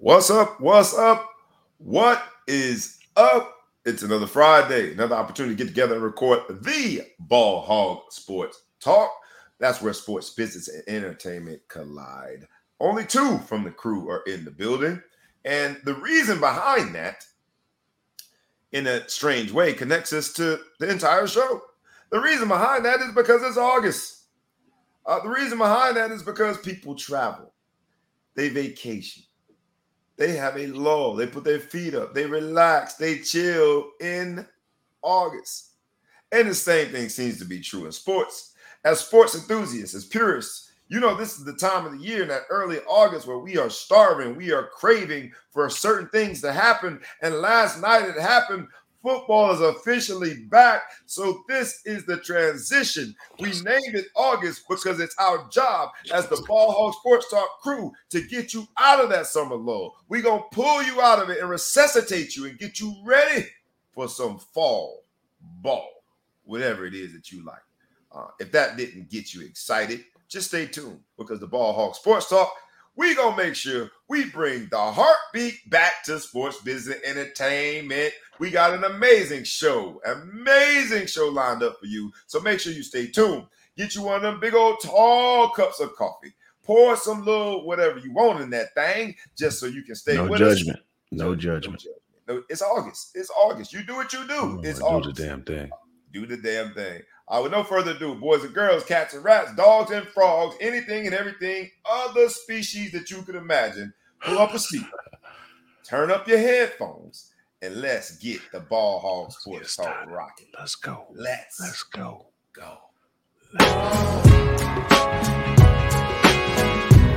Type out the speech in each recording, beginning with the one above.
What's up? What's up? What is up? It's another Friday, another opportunity to get together and record the Ball Hog Sports Talk. That's where sports, business, and entertainment collide. Only two from the crew are in the building. And the reason behind that, in a strange way, connects us to the entire show. The reason behind that is because it's August. The reason behind that is because people travel. They vacation. They have a lull. They put their feet up. They relax. They chill in August. And the same thing seems to be true in sports. As sports enthusiasts, as purists, you know this is the time of the year in that early August where we are starving. We are craving for certain things to happen. And last night it happened. Football is officially back. So this is the transition. We named it August because it's our job as the Ball Hog Sports Talk crew to get you out of that summer lull. We're going to pull you out of it and resuscitate you and get you ready for some fall ball, whatever it is that you like. If that didn't get you excited, just stay tuned because the Ball Hog Sports Talk, we're going to make sure we bring the heartbeat back to sports, business, entertainment. We got an amazing show lined up for you. So make sure you stay tuned. Get you one of them big old tall cups of coffee. Pour some little whatever you want in that thing just so you can stay with us. No judgment. It's August. It's August. You do what you do. It's August. Do the damn thing. Do the damn thing. With no further ado, boys and girls, cats and rats, dogs and frogs, anything and everything, other species that you could imagine, pull up a seat, turn up your headphones, and let's get the Ball Hog Sports Talk rocking. Let's go. Let's go.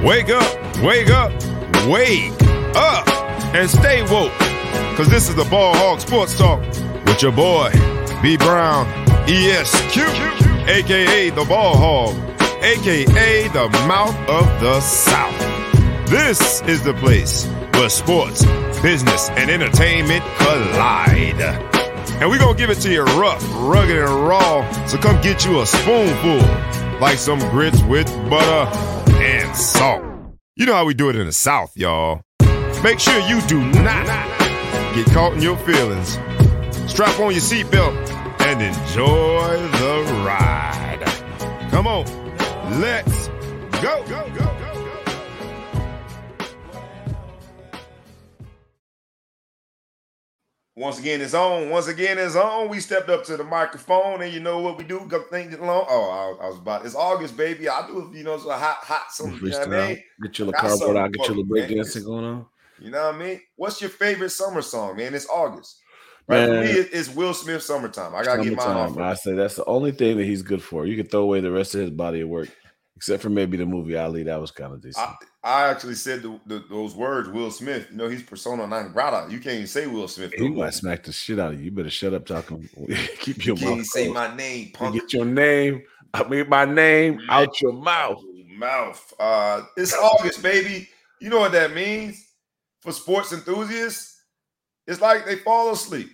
Wake up, and stay woke, because this is the Ball Hog Sports Talk with your boy, B. Brown. ESQ, a.k.a. the Ball Hog, a.k.a. the Mouth of the South. This is the place where sports, business, and entertainment collide. And we're going to give it to you rough, rugged, and raw, so come get you a spoonful, like some grits with butter and salt. You know how we do it in the South, y'all. Make sure you do not get caught in your feelings. Strap on your seatbelt. And enjoy the ride. Come on, let's go. Once again, it's on. We stepped up to the microphone, and you know what we do? Go think long. Oh, I was about. It's August, baby. I do. You know, it's a hot summer. You know what I mean? Get your little cardboard out. Get your little breakdancing going on. You know what I mean? What's your favorite summer song, man? It's August. Right, for me, it's Will Smith, Summertime. I got to get mine off. I say that's the only thing that he's good for. You can throw away the rest of his body of work, except for maybe the movie Ali. That was kind of decent. I actually said those words, Will Smith. You know, he's persona non grata. You can't even say Will Smith. He might smack the shit out of you. You better shut up talking. Keep your mouth closed. You can't say my name, punk. Get your name. I mean, my name out your mouth. It's August, baby. You know what that means for sports enthusiasts? It's like they fall asleep.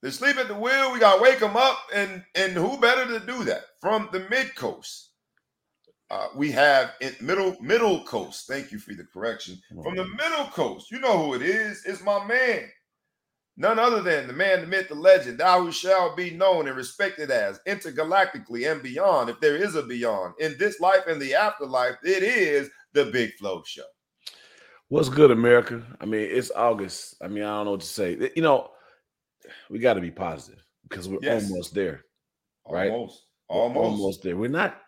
They sleep at the wheel. We got to wake them up. And who better to do that? From the mid-coast, we have middle coast. Thank you for the correction. From the middle coast, you know who it is. It's my man. None other than the man, the myth, the legend, thou who shall be known and respected as intergalactically and beyond, if there is a beyond. In this life and the afterlife, it is the Big Flow Show. What's good, America? I mean, it's August. I mean, I don't know what to say. You know, we got to be positive because we're almost there, right? Almost there. We're not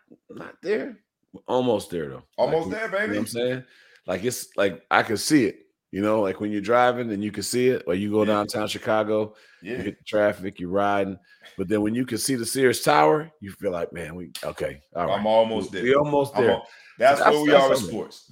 there. We're almost there, though. There, baby. You know what I'm saying? Like, it's like I can see it. You know, like when you're driving and you can see it, or you go downtown Chicago, you hit the traffic, you're riding. But then when you can see the Sears Tower, you feel like, man, all right. I'm almost there. We're almost there. That's where we are in sports.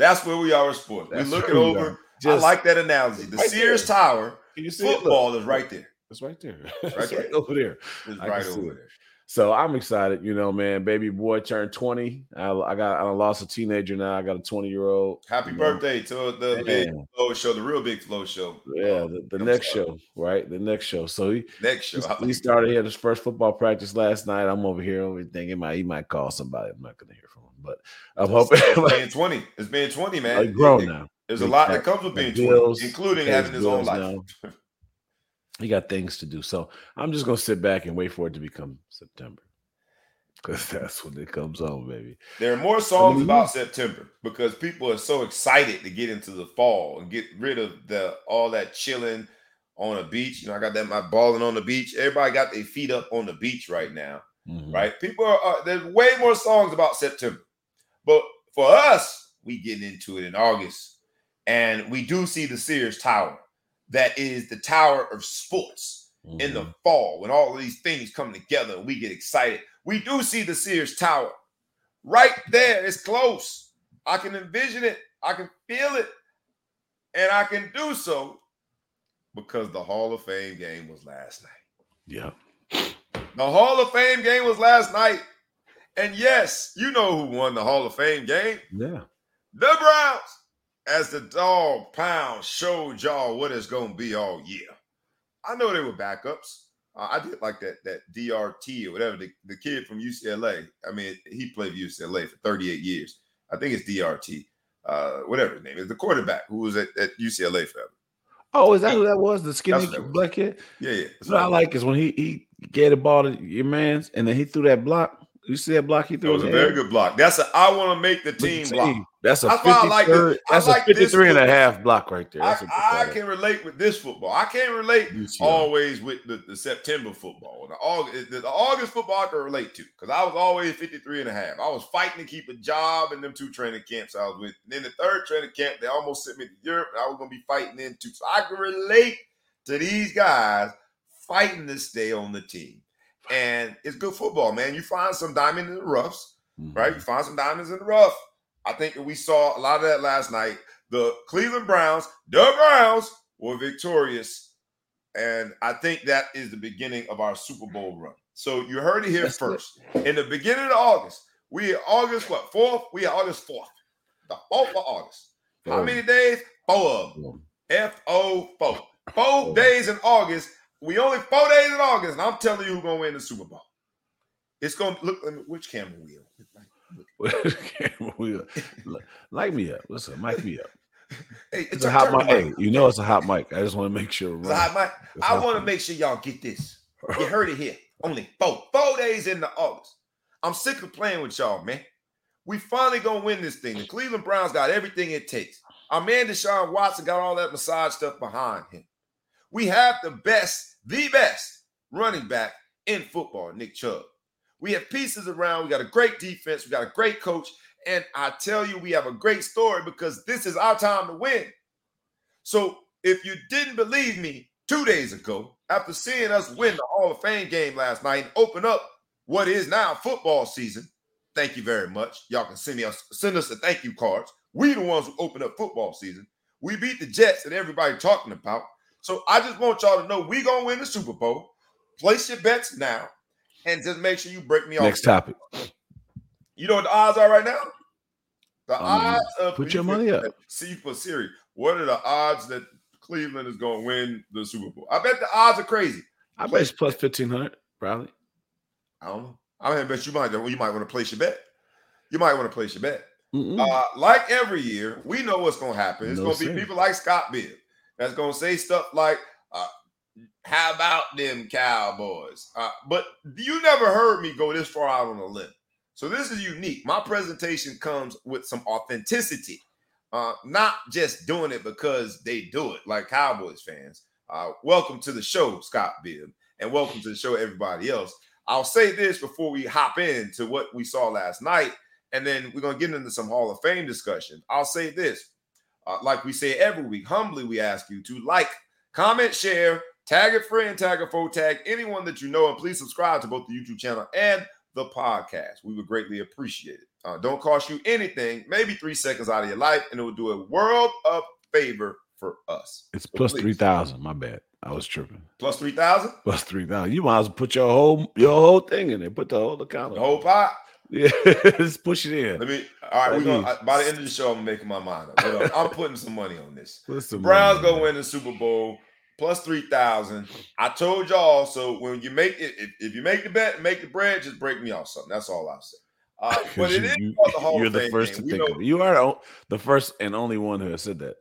We're looking over. I like that analogy. The Sears Tower, football is right there. It's right there. It's right over there. It's right over there. So I'm excited, you know, man. Baby boy turned 20. I lost a teenager now. I got a 20-year-old. Happy birthday to the Big Flow Show, the real Big Flow Show. Yeah, the next show, right? The next show. So he started here his first football practice last night. I'm over here thinking he might call somebody. I'm not going to hear from him, but I'm hoping. It's being 20, man. He's grown now. There's a lot that comes with being 20, including having his own life. He got things to do. So I'm just going to sit back and wait for it to become September, because that's when it comes on, baby. There are more songs about September because people are so excited to get into the fall and get rid of the all that chilling on a beach. You know, I got that my balling on the beach. Everybody got their feet up on the beach right now, right? People are there's way more songs about September. But for us, we getting into it in August. And we do see the Sears Tower. That is the tower of sports in the fall. When all of these things come together and we get excited, we do see the Sears Tower right there. It's close. I can envision it. I can feel it. And I can do so because the Hall of Fame game was last night. Yeah. The Hall of Fame game was last night. And yes, you know who won the Hall of Fame game. Yeah. The Browns. As the dog pound showed y'all what it's going to be all year. I know they were backups. I did like that DRT or whatever, the kid from UCLA. I mean, he played UCLA for 38 years. I think it's DRT, whatever his name is, the quarterback who was at UCLA forever. Oh, is that who that was? The skinny black kid? Yeah, yeah. What I like is when he gave the ball to your man's and then he threw that block. You see that block he threw? It was a very good block. That's I want to make the team block. That's a 53 and a half block right there. I can relate with this football. I can't relate always with the September football. The August football I can relate to because I was always 53 and a half. I was fighting to keep a job in them two training camps I was with. And then the third training camp, they almost sent me to Europe, and I was going to be fighting in too. So I can relate to these guys fighting to stay on the team. And it's good football, man. You find some diamonds in the roughs, right? You find some diamonds in the rough. I think we saw a lot of that last night. The Cleveland Browns, were victorious. And I think that is the beginning of our Super Bowl run. So you heard it here first. In the beginning of August, we are August, what, 4th? We are August 4th. The 4th of August. How many days? 4 of them. F-O-4. 4 days in August. We only 4 days in August, and I'm telling you who's going to win the Super Bowl. It's going to look which camera wheel. Light me up. Listen, mic me up. Hey, it's a hot mic. Hey, you know it's a hot mic. I just want to make sure. It's a hot mic. I want to make sure y'all get this. You heard it here. Only 4 days into August. I'm sick of playing with y'all, man. We finally going to win this thing. The Cleveland Browns got everything it takes. Our man Deshaun Watson got all that massage stuff behind him. We have the best running back in football, Nick Chubb. We have pieces around. We got a great defense. We got a great coach. And I tell you, we have a great story because this is our time to win. So if you didn't believe me 2 days ago, after seeing us win the Hall of Fame game last night and open up what is now football season, thank you very much. Y'all can send us a thank you cards. We the ones who open up football season. We beat the Jets that everybody talking about. So I just want y'all to know we're going to win the Super Bowl. Place your bets now and just make sure you break me off. Next topic. You know what the odds are right now? The odds of... Put your money up. See for Siri. What are the odds that Cleveland is going to win the Super Bowl? I bet the odds are crazy. I bet it's plus 1,500 probably. I don't know. I mean, I bet you might want to place your bet. Like every year, we know what's going to happen. It's going to be people like Scott Beard. That's going to say stuff like, how about them Cowboys? But you never heard me go this far out on a limb. So this is unique. My presentation comes with some authenticity, not just doing it because they do it like Cowboys fans. Welcome to the show, Scott Bibb, and welcome to the show, everybody else. I'll say this before we hop into what we saw last night, and then we're going to get into some Hall of Fame discussion. I'll say this. Like we say every week, humbly we ask you to like, comment, share, tag a friend, tag a foe, tag anyone that you know, and please subscribe to both the YouTube channel and the podcast. We would greatly appreciate it. Don't cost you anything, maybe 3 seconds out of your life, and it will do a world of favor for us. It's so plus 3,000. My bad. I was tripping. Plus 3,000? Plus 3,000. You might as well put your whole thing in there. Put the whole account. The whole pot. Yeah, just push it in. All right. By the end of the show, I'm making my mind up. But, I'm putting some money on this. Browns gonna win the Super Bowl plus 3,000. I told y'all. So when you make it, if you make the bet, make the bread. Just break me off something. That's all I said. But it is about the Hall of Fame. You're the first to think of it. You are the first and only one who has said that.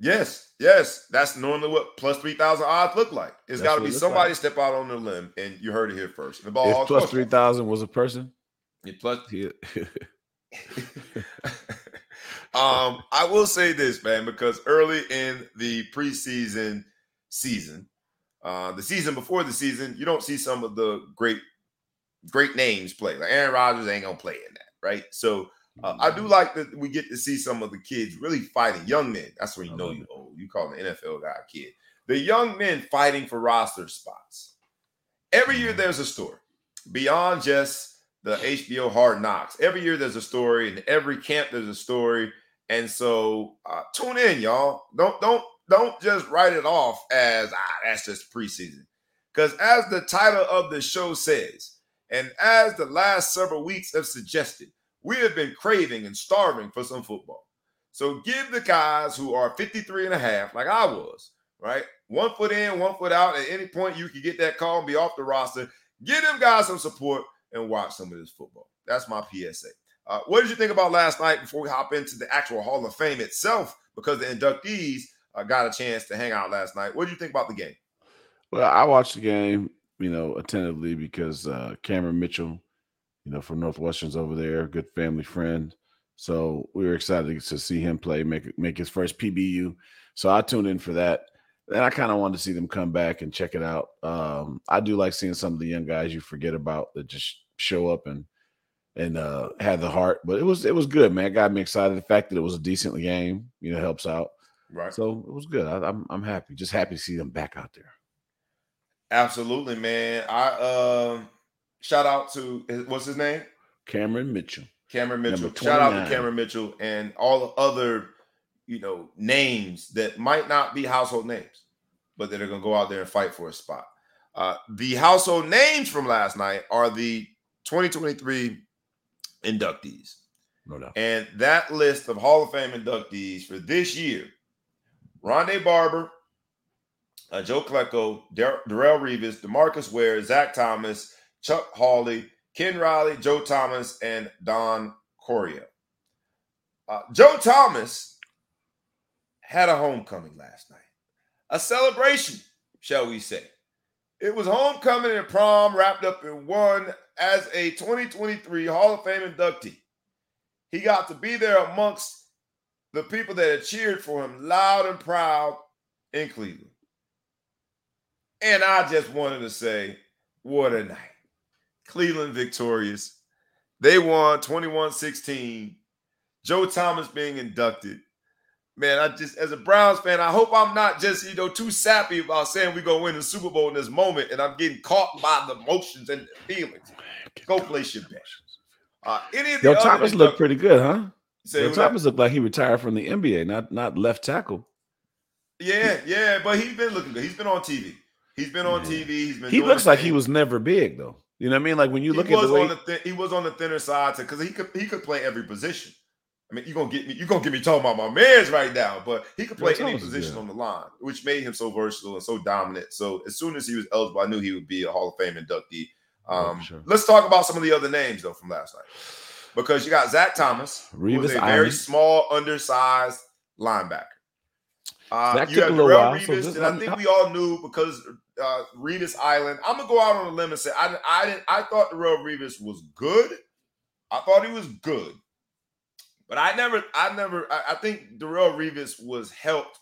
Yes. That's normally what plus 3,000 odds look like. It's got to be somebody step out on their limb, and you heard it here first. The ball. If plus 3,000 was a person, I will say this, man, because early in the preseason season, the season before the season, you don't see some of the great names play. Like Aaron Rodgers ain't gonna play in that, right? So I do like that we get to see some of the kids really fighting, young men. That's when you know you're old. You call the NFL guy a kid. The young men fighting for roster spots. Every year there's a story beyond just the HBO Hard Knocks. Every year there's a story, and every camp there's a story. And so tune in, y'all. Don't just write it off as that's just preseason. Because as the title of the show says, and as the last several weeks have suggested, we have been craving and starving for some football. So give the guys who are 53 and a half, like I was, right? 1 foot in, 1 foot out. At any point, you can get that call and be off the roster. Give them guys some support and watch some of this football. That's my PSA. What did you think about last night before we hop into the actual Hall of Fame itself? Because the inductees got a chance to hang out last night. What did you think about the game? Well, I watched the game, attentively because Cameron Mitchell, from Northwestern's over there, good family friend. So we were excited to see him play, make his first PBU. So I tuned in for that. And I kind of wanted to see them come back and check it out. I do like seeing some of the young guys you forget about that just show up and have the heart. But it was good, man. It got me excited. The fact that it was a decent game, helps out. Right. So it was good. I'm happy. Just happy to see them back out there. Absolutely, man. I shout out to what's his name? Cameron Mitchell. Cameron Mitchell. Shout out to Cameron Mitchell and all the other names that might not be household names, but that are going to go out there and fight for a spot. The household names from last night are the 2023 inductees. No doubt. And that list of Hall of Fame inductees for this year, Rondé Barber, Joe Klecko, Darrelle Revis, DeMarcus Ware, Zach Thomas, Chuck Hawley, Ken Riley, Joe Thomas, and Don Corio. Joe Thomas had a homecoming last night. A celebration, shall we say. It was homecoming and prom wrapped up in one as a 2023 Hall of Fame inductee. He got to be there amongst the people that had cheered for him loud and proud in Cleveland. And I just wanted to say, what a night. Cleveland victorious. They won 21-16. Joe Thomas being inducted. Man, I just, as a Browns fan, I hope I'm not just, too sappy about saying we're going to win the Super Bowl in this moment, and I'm getting caught by the emotions and the feelings. Go place your bet. Yo, Thomas looked pretty good, huh? Yo, Thomas looked like he retired from the NBA, not left tackle. Yeah, but he's been looking good. He's been on TV. He looks like he was never big, though. You know what I mean? Like, when you look at the way... he was on the thinner side, because he could play every position. I mean, you're gonna get me talking about my man's right now, but he could play any position on the line, which made him so versatile and so dominant. So as soon as he was eligible, I knew he would be a Hall of Fame inductee. Sure. Let's talk about some of the other names though from last night, because you got Zach Thomas, who was a very small, undersized linebacker. You have Darrelle Revis, and I think we all knew because Revis Island. I'm gonna go out on a limb and say I thought Darrelle Revis was good. I thought he was good. But I think Darrelle Revis was helped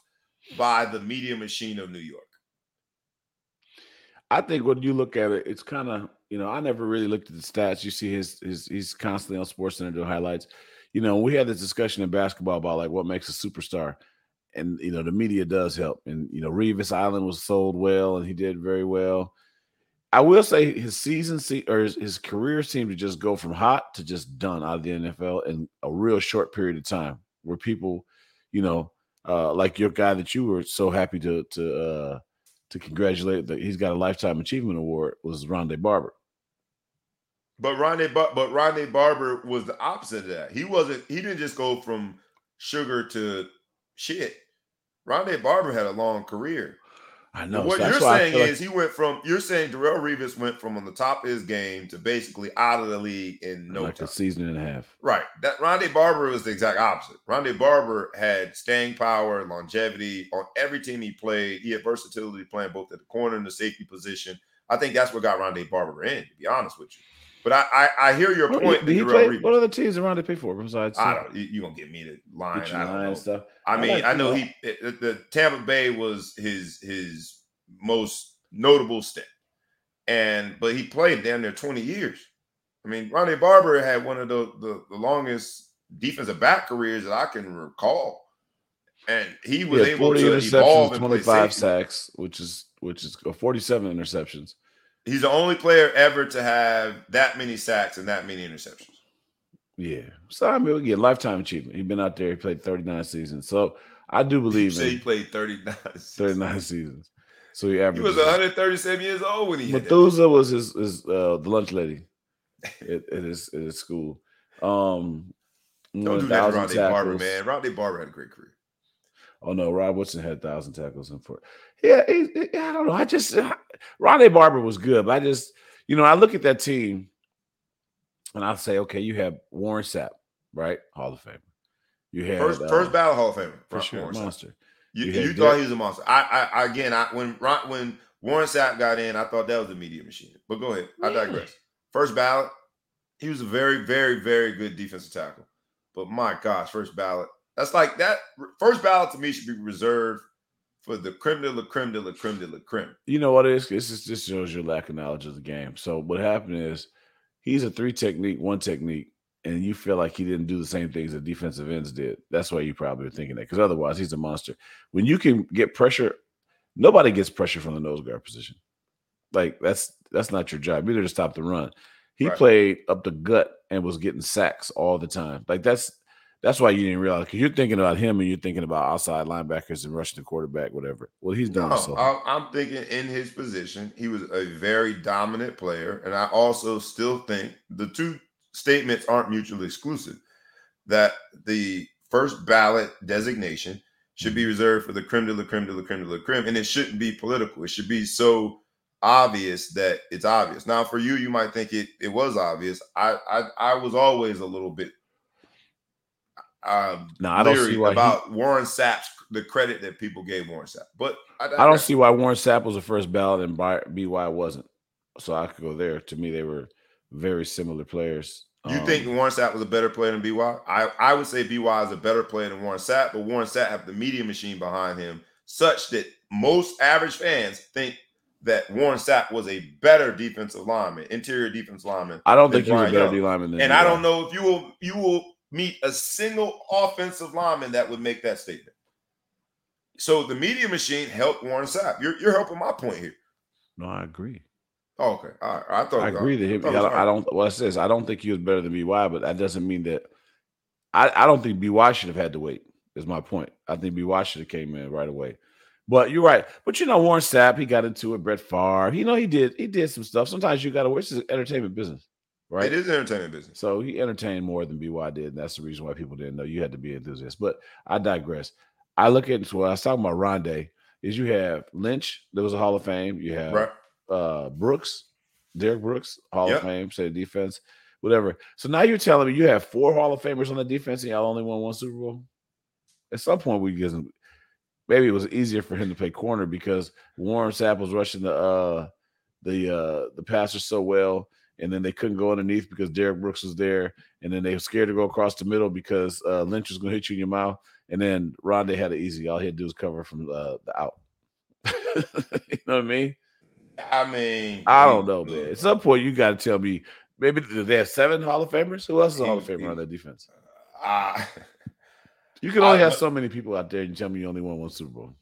by the media machine of New York. I think when you look at it, it's kind of, I never really looked at the stats. You see he's constantly on SportsCenter doing highlights. We had this discussion in basketball about like what makes a superstar. And, the media does help. And, Revis Island was sold well and he did very well. I will say his season or his career seemed to just go from hot to just done out of the NFL in a real short period of time, where people, like your guy that you were so happy to congratulate that he's got a lifetime achievement award was Rondé Barber. But Rondé Barber was the opposite of that. He didn't just go from sugar to shit. Rondé Barber had a long career. I know. What you're saying is he went from, you're saying Darrelle Revis went from on the top of his game to basically out of the league in no time. Like a season and a half. Right. That Rondé Barber was the exact opposite. Rondé Barber had staying power, longevity on every team he played. He had versatility playing both at the corner and the safety position. I think that's what got Rondé Barber in, to be honest with you. But I hear your point. He played, what other teams did Rondé play for? Besides, I don't. You're going to get me to line. I don't know. Stuff. I mean, I know he. The Tampa Bay was his most notable step, but he played down there 20 years. I mean, Rondé Barber had one of the longest defensive back careers that I can recall, and he was able to evolve and 25 sacks, which is 47 interceptions. He's the only player ever to have that many sacks and that many interceptions. Yeah. So, I mean, we get lifetime achievement. He's been out there. He played 39 seasons. So, I do believe that. He played 39 seasons. So, he was 137 years old when he hit that. Methuselah was his the lunch lady at his school. Don't do that to Rondé Barber, man. Rondé Barber had a great career. Oh, no. Rob Woodson had 1,000 tackles in for it. Yeah, I don't know. Rondé Barber was good, but I look at that team and I say, okay, you have Warren Sapp, right? Hall of Famer. You had first ballot Hall of Famer. For sure, monster. You thought he was a monster. When Warren Sapp got in, I thought that was a media machine. But go ahead. I digress. First ballot, he was a very, very, very good defensive tackle. But my gosh, first ballot. That's like that. First ballot to me should be reserved for the creme de la creme de la creme de la creme. You know what it is? This shows your lack of knowledge of the game. So what happened is he's a one technique, and you feel like he didn't do the same things that defensive ends did. That's why you probably were thinking that, because otherwise he's a monster. When you can get pressure, nobody gets pressure from the nose guard position. Like that's not your job. You're there to stop the run. He played up the gut and was getting sacks all the time. Like that's why you didn't realize, because you're thinking about him and you're thinking about outside linebackers and rushing the quarterback, whatever. Well, he's done so. I'm thinking in his position, he was a very dominant player. And I also still think the two statements aren't mutually exclusive, that the first ballot designation should be reserved for the creme de la creme de la creme de la creme. And it shouldn't be political. It should be so obvious that it's obvious. Now, for you might think it was obvious. I was always a little bit. I don't see why about Warren Sapp's the credit that people gave Warren Sapp, but I don't see why Warren Sapp was the first ballot and BY wasn't. So I could go there. To me, they were very similar players. You think Warren Sapp was a better player than BY? I would say BY is a better player than Warren Sapp, but Warren Sapp have the media machine behind him, such that most average fans think that Warren Sapp was a better defensive lineman, interior defense lineman. I don't think he was a better D lineman than. And I don't know if you will meet a single offensive lineman that would make that statement. So the media machine helped Warren Sapp. You're helping my point here. No, I agree. Oh, okay. All right. I thought I agree that him. I don't. Well, it says I don't think he was better than BY, but that doesn't mean that. I don't think BY should have had to wait. Is my point. I think BY should have came in right away. But you're right. But Warren Sapp, he got into it. Brett Favre, he did some stuff. Sometimes you got to watch this entertainment business. Right? It is entertainment business. So he entertained more than BY did, and that's the reason why people didn't know you had to be an enthusiast. But I digress. I look at it, so I was talking about Rondé, is you have Lynch, there was a Hall of Fame. You have Brooks, Derrick Brooks, Hall of Fame, say defense, whatever. So now you're telling me you have four Hall of Famers on the defense and y'all only won one Super Bowl? At some point, maybe it was easier for him to play corner because Warren Sapp was rushing the passer so well. And then they couldn't go underneath because Derrick Brooks was there. And then they were scared to go across the middle because Lynch was going to hit you in your mouth. And then Rondé had it easy. All he had to do was cover from the out. You know what I mean? I don't know, man. At some point, you got to tell me, maybe they have seven Hall of Famers? Who else is a Hall of Famer on that defense? You can only have so many people out there and tell me you only won one Super Bowl.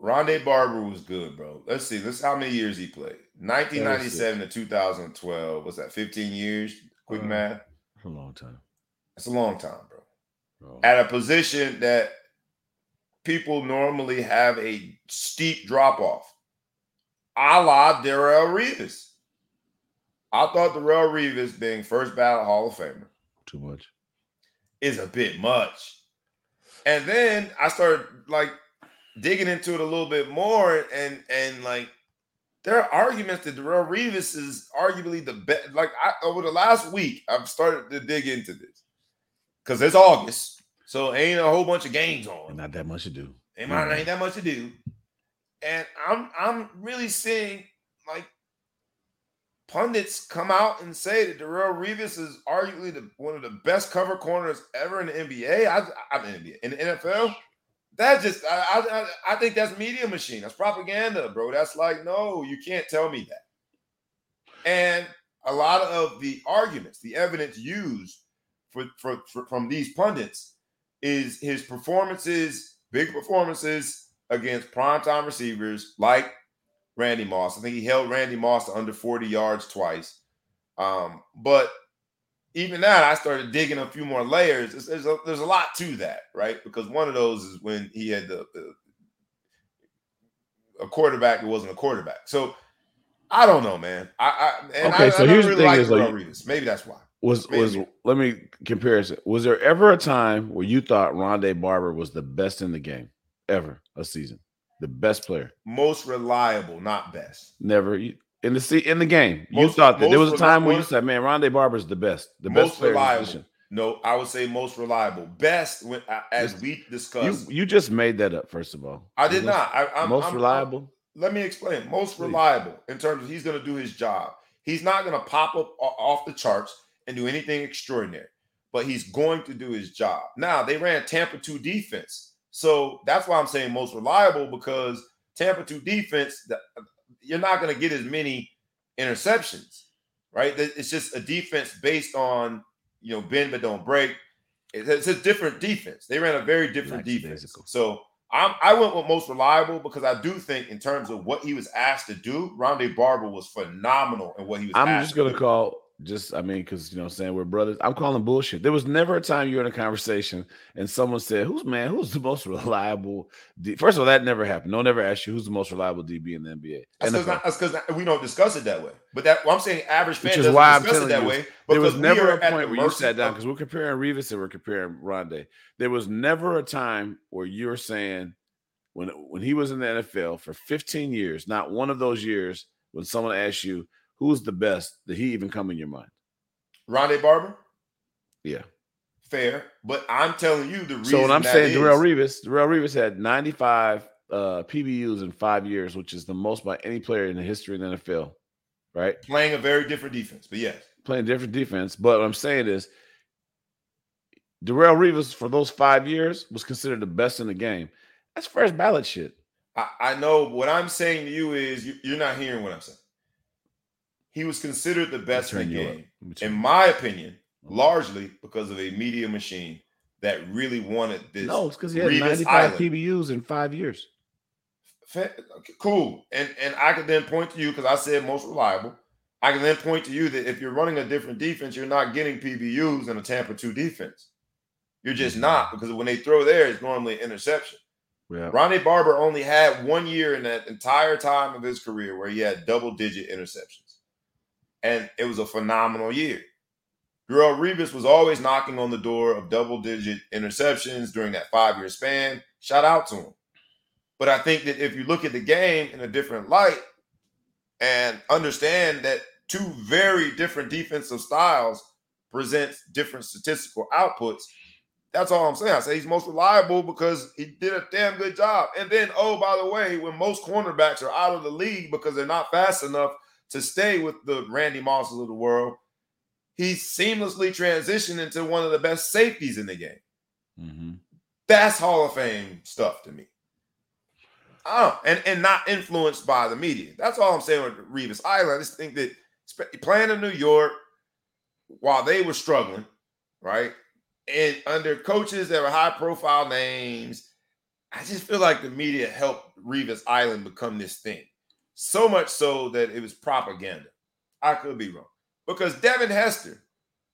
Rondé Barber was good, bro. Let's see. This is how many years he played. 1997 to 2012. What's that? 15 years? Quick math. That's a long time. It's a long time, bro. At a position that people normally have a steep drop-off. A la Darrelle Revis. I thought Darrelle Revis being first ballot Hall of Famer. Too much. Is a bit much. And then I started, like, digging into it a little bit more, and like, there are arguments that Darrelle Revis is arguably the best. Like, over the last week, I've started to dig into this because it's August, so ain't a whole bunch of games on. Not that much to do. Ain't that much to do. And I'm really seeing like pundits come out and say that Darrelle Revis is arguably one of the best cover corners ever in the NBA. In the NFL. That just, I think that's media machine. That's propaganda, bro. That's like, no, you can't tell me that. And a lot of the arguments, the evidence used from these pundits is his performances, big performances against primetime receivers like Randy Moss. I think he held Randy Moss to under 40 yards twice. But even that, I started digging a few more layers. There's a lot to that, right? Because one of those is when he had a quarterback that wasn't a quarterback. So I don't know, man. Here's the thing, maybe that's why. Let me compare it. Was there ever a time where you thought Rondé Barber was the best in the game ever a season, the best player, most reliable, not best? Never. In the game, you thought that there was a time where you said, "Man, Rondé Barber's the best, most player reliable." Position. No, I would say most reliable, best. As we discussed, you just made that up. First of all, I did not. I'm reliable. Let me explain. Most reliable in terms of he's going to do his job. He's not going to pop up off the charts and do anything extraordinary, but he's going to do his job. Now they ran Tampa 2 defense, so that's why I'm saying most reliable, because Tampa 2 defense. You're not going to get as many interceptions, right? It's just a defense based on, bend but don't break. It's a different defense. They ran a very different defense. Physical. So I went with most reliable because I do think in terms of what he was asked to do, Rondé Barber was phenomenal in what he was asked to do. I'm just going to call – because, we're brothers. I'm calling bullshit. There was never a time you were in a conversation and someone said, who's the most reliable? First of all, that never happened. No one ever asked you who's the most reliable DB in the NBA. That's because we don't discuss it that way. But I'm saying average fan doesn't discuss it that way. There was never a point where you sat down, because we're comparing Revis and we're comparing Rondé. There was never a time where you're saying when he was in the NFL for 15 years, not one of those years when someone asked you, who's the best? Did he even come in your mind? Rondé Barber? Yeah. Fair. But I'm telling you the reason. So when I'm saying Darrelle Revis had 95 PBUs in 5 years, which is the most by any player in the history of the NFL, right? Playing a very different defense, but yes. Playing different defense. But what I'm saying is Darrelle Revis for those 5 years was considered the best in the game. That's first ballot shit. I know. What I'm saying to you is you're not hearing what I'm saying. He was considered the best in the game, in my opinion, largely because of a media machine that really wanted this. No, it's because he had 95 PBUs in 5 years. Cool. And I could then point to you, because I said most reliable, I can then point to you that if you're running a different defense, you're not getting PBUs in a Tampa 2 defense. You're just not, because when they throw there, it's normally an interception. Yeah. Rondé Barber only had 1 year in that entire time of his career where he had double-digit interceptions. And it was a phenomenal year. Darrelle Revis was always knocking on the door of double-digit interceptions during that 5-year span. Shout out to him. But I think that if you look at the game in a different light and understand that two very different defensive styles presents different statistical outputs, that's all I'm saying. I say he's most reliable because he did a damn good job. And then, by the way, when most cornerbacks are out of the league because they're not fast enough to stay with the Randy Mosses of the world, he seamlessly transitioned into one of the best safeties in the game. Mm-hmm. That's Hall of Fame stuff to me. And not influenced by the media. That's all I'm saying with Revis Island. I just think that playing in New York while they were struggling, right, and under coaches that were high-profile names, I just feel like the media helped Revis Island become this thing. So much so that it was propaganda. I could be wrong. Because Devin Hester,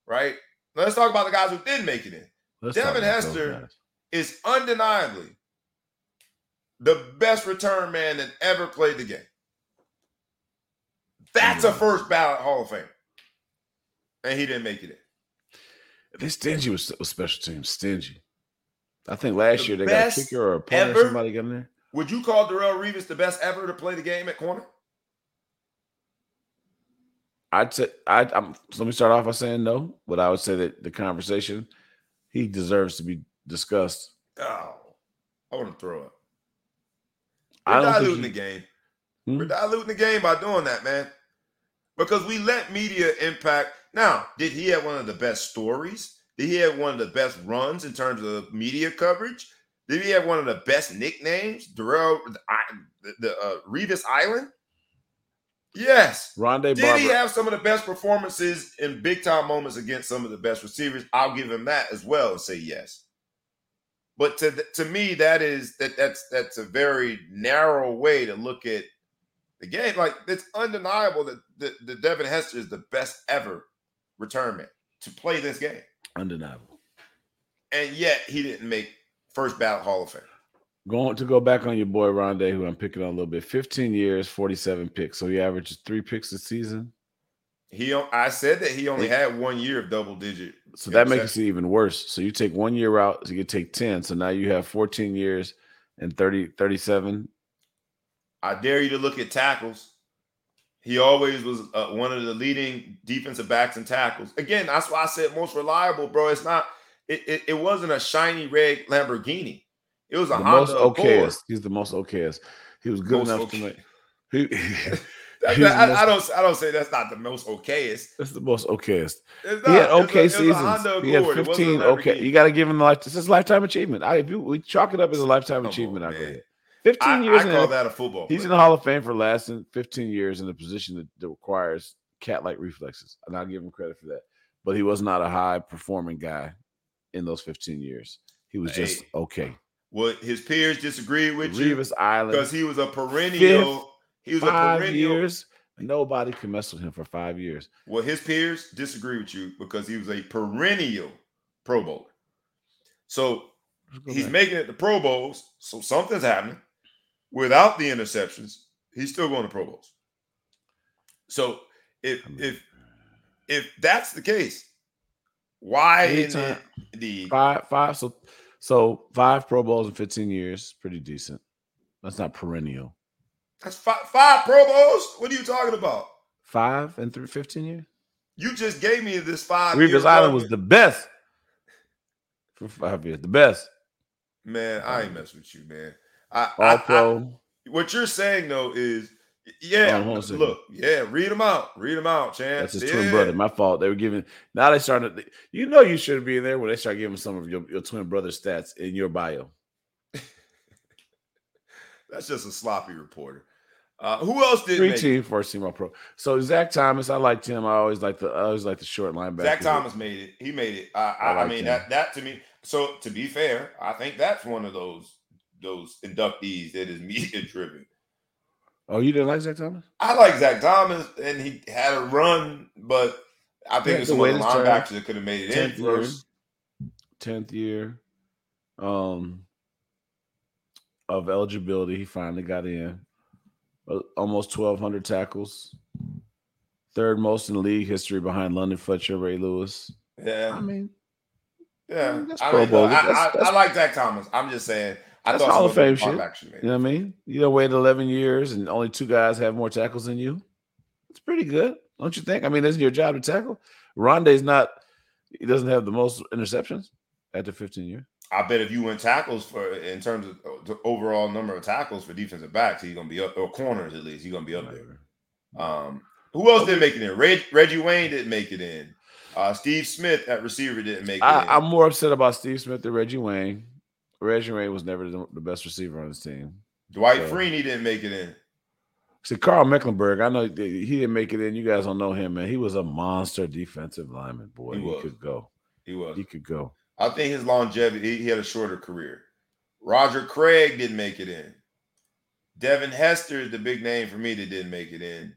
right? Let's talk about the guys who did make it in. Devin Hester is undeniably the best return man that ever played the game. That's a first ballot Hall of Fame. And he didn't make it in. They're stingy with special teams. I think last year they got a kicker or a punter or somebody got in there. Would you call Darrelle Revis the best ever to play the game at corner? Let me start off by saying no, but I would say that the conversation, he deserves to be discussed. Oh, I want to throw up. We're diluting the game. Hmm? We're diluting the game by doing that, man. Because we let media impact. Now, did he have one of the best stories? Did he have one of the best runs in terms of media coverage? Did he have one of the best nicknames? Darrelle, Revis Island? Yes. Rondé Barber. Did he have some of the best performances in big-time moments against some of the best receivers? I'll give him that as well and say yes. But to me, that's a very narrow way to look at the game. Like, it's undeniable that Devin Hester is the best ever return man to play this game. Undeniable. And yet he didn't make first ballot Hall of Fame. Going back on your boy Rondé, who I'm picking on a little bit, 15 years, 47 picks. So he averages 3 picks a season. I said that he only had 1 year of double digit. So that makes it even worse. So you take 1 year out, so you take 10. So now you have 14 years and 37. I dare you to look at tackles. He always was one of the leading defensive backs in tackles. Again, that's why I said most reliable, bro. It's not. It wasn't a shiny red Lamborghini. It was a Honda Accord. He's the most okayest. He was good enough to make. I don't say that's not the most okayest. That's the most okayest. He had okay seasons. He had 15 okay. You got to give him this is lifetime achievement. We chalk it up as a lifetime achievement. I believe 15 years. I call that a football. He's in the Hall of Fame for lasting 15 years in a position that requires cat-like reflexes, and I'll give him credit for that. But he was not a high-performing guy in those 15 years. He was just okay. Well, his peers disagreed with you, Revis Island, because he was a perennial. He was 5 perennial. Years, nobody could mess with him for 5 years. Well, his peers disagree with you because he was a perennial Pro Bowler. So he's making it to Pro Bowls. So something's happening. Without the interceptions, he's still going to Pro Bowls. So if that's the case, why isn't the five? So 5 Pro Bowls in 15 years, pretty decent. That's not perennial. That's 5 Pro Bowls? What are you talking about? 5 and 15 years? You just gave me this 5 Revis Island was the best for 5 years. The best. Man, I ain't mess with you, man. What you're saying, though, is, read them out. Read them out, Chance. That's his twin brother. My fault. They were giving – now they started – you know you should be in there when they start giving some of your twin brother stats in your bio. That's just a sloppy reporter. Who else did make it? 3-team first team all pro. So Zach Thomas, I liked him. I always liked the short linebacker. Zach Thomas made it. He made it. I mean him. that to me. So to be fair, I think that's one of those inductees that is media driven. Oh, you didn't like Zach Thomas? I like Zach Thomas, and he had a run, but I think it's one of the linebackers that could have made it in first. 10th year. Of eligibility, he finally got in. Almost 1,200 tackles. Third most in the league history behind London Fletcher, Ray Lewis. Yeah. I like Zach Thomas. I'm just saying. That's Hall of Fame shit. You know what I mean? You don't wait 11 years and only 2 guys have more tackles than you. It's pretty good, don't you think? I mean, isn't your job to tackle? Rondé's not – he doesn't have the most interceptions after 15 years. I bet if you win tackles in terms of the overall number of tackles for defensive backs, he's going to be up – or corners at least, he's going to be up there. Who else didn't make it in? Reggie Wayne didn't make it in. Steve Smith at receiver didn't make it in. I'm more upset about Steve Smith than Reggie Wayne. Reggie Wayne was never the best receiver on his team. Dwight Freeney didn't make it in. See, Carl Mecklenburg, I know he didn't make it in. You guys don't know him, man. He was a monster defensive lineman, boy. He could go. He could go. I think his longevity, he had a shorter career. Roger Craig didn't make it in. Devin Hester is the big name for me that didn't make it in.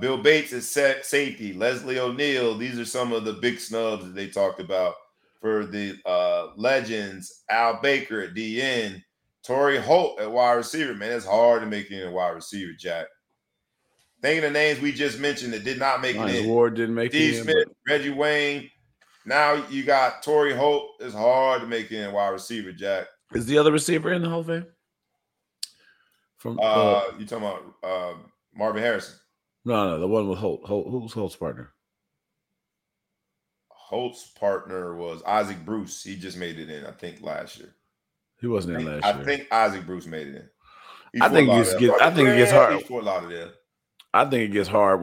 Bill Bates is safety. Leslie O'Neal. These are some of the big snubs that they talked about. For the legends, Al Baker at DN, Torrey Holt at wide receiver. Man, it's hard to make it in a wide receiver, Jack. Think of the names we just mentioned that did not make it in. Ward didn't make it in. Steve Smith, Reggie Wayne. Now you got Torrey Holt. It's hard to make it in a wide receiver, Jack. Is the other receiver in the Hall of Fame? From you talking about Marvin Harrison? No, the one with Holt. Who's Holt's partner? Holt's partner was Isaac Bruce. He just made it in, I think, last year. He wasn't in last year. I think Isaac Bruce made it in. I think it gets hard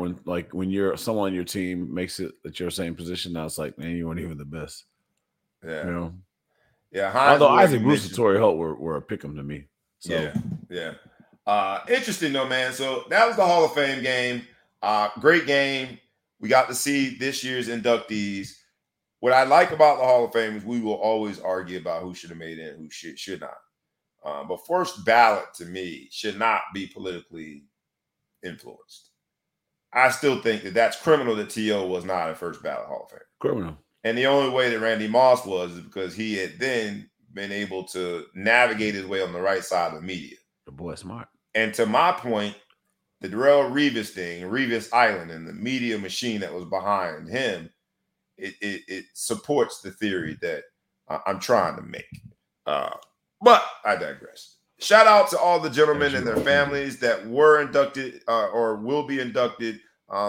when you're someone on your team makes it at your same position. Now it's like, man, you weren't even the best. Yeah. You know? Yeah. Although Isaac Bruce and Torrey Holt were a pick'em to me. So. Yeah. Yeah. Interesting though, man. So that was the Hall of Fame game. Great game. We got to see this year's inductees. What I like about the Hall of Fame is we will always argue about who should have made it and who should not. But first ballot to me should not be politically influenced. I still think that's criminal that T.O. was not a first ballot Hall of Fame. Criminal. And the only way that Randy Moss was is because he had then been able to navigate his way on the right side of the media. The boy smart. And to my point, the Darrelle Revis thing, Revis Island, and the media machine that was behind him, it supports the theory that I'm trying to make. But I digress. Shout out to all the gentlemen and their families that were inducted or will be inducted.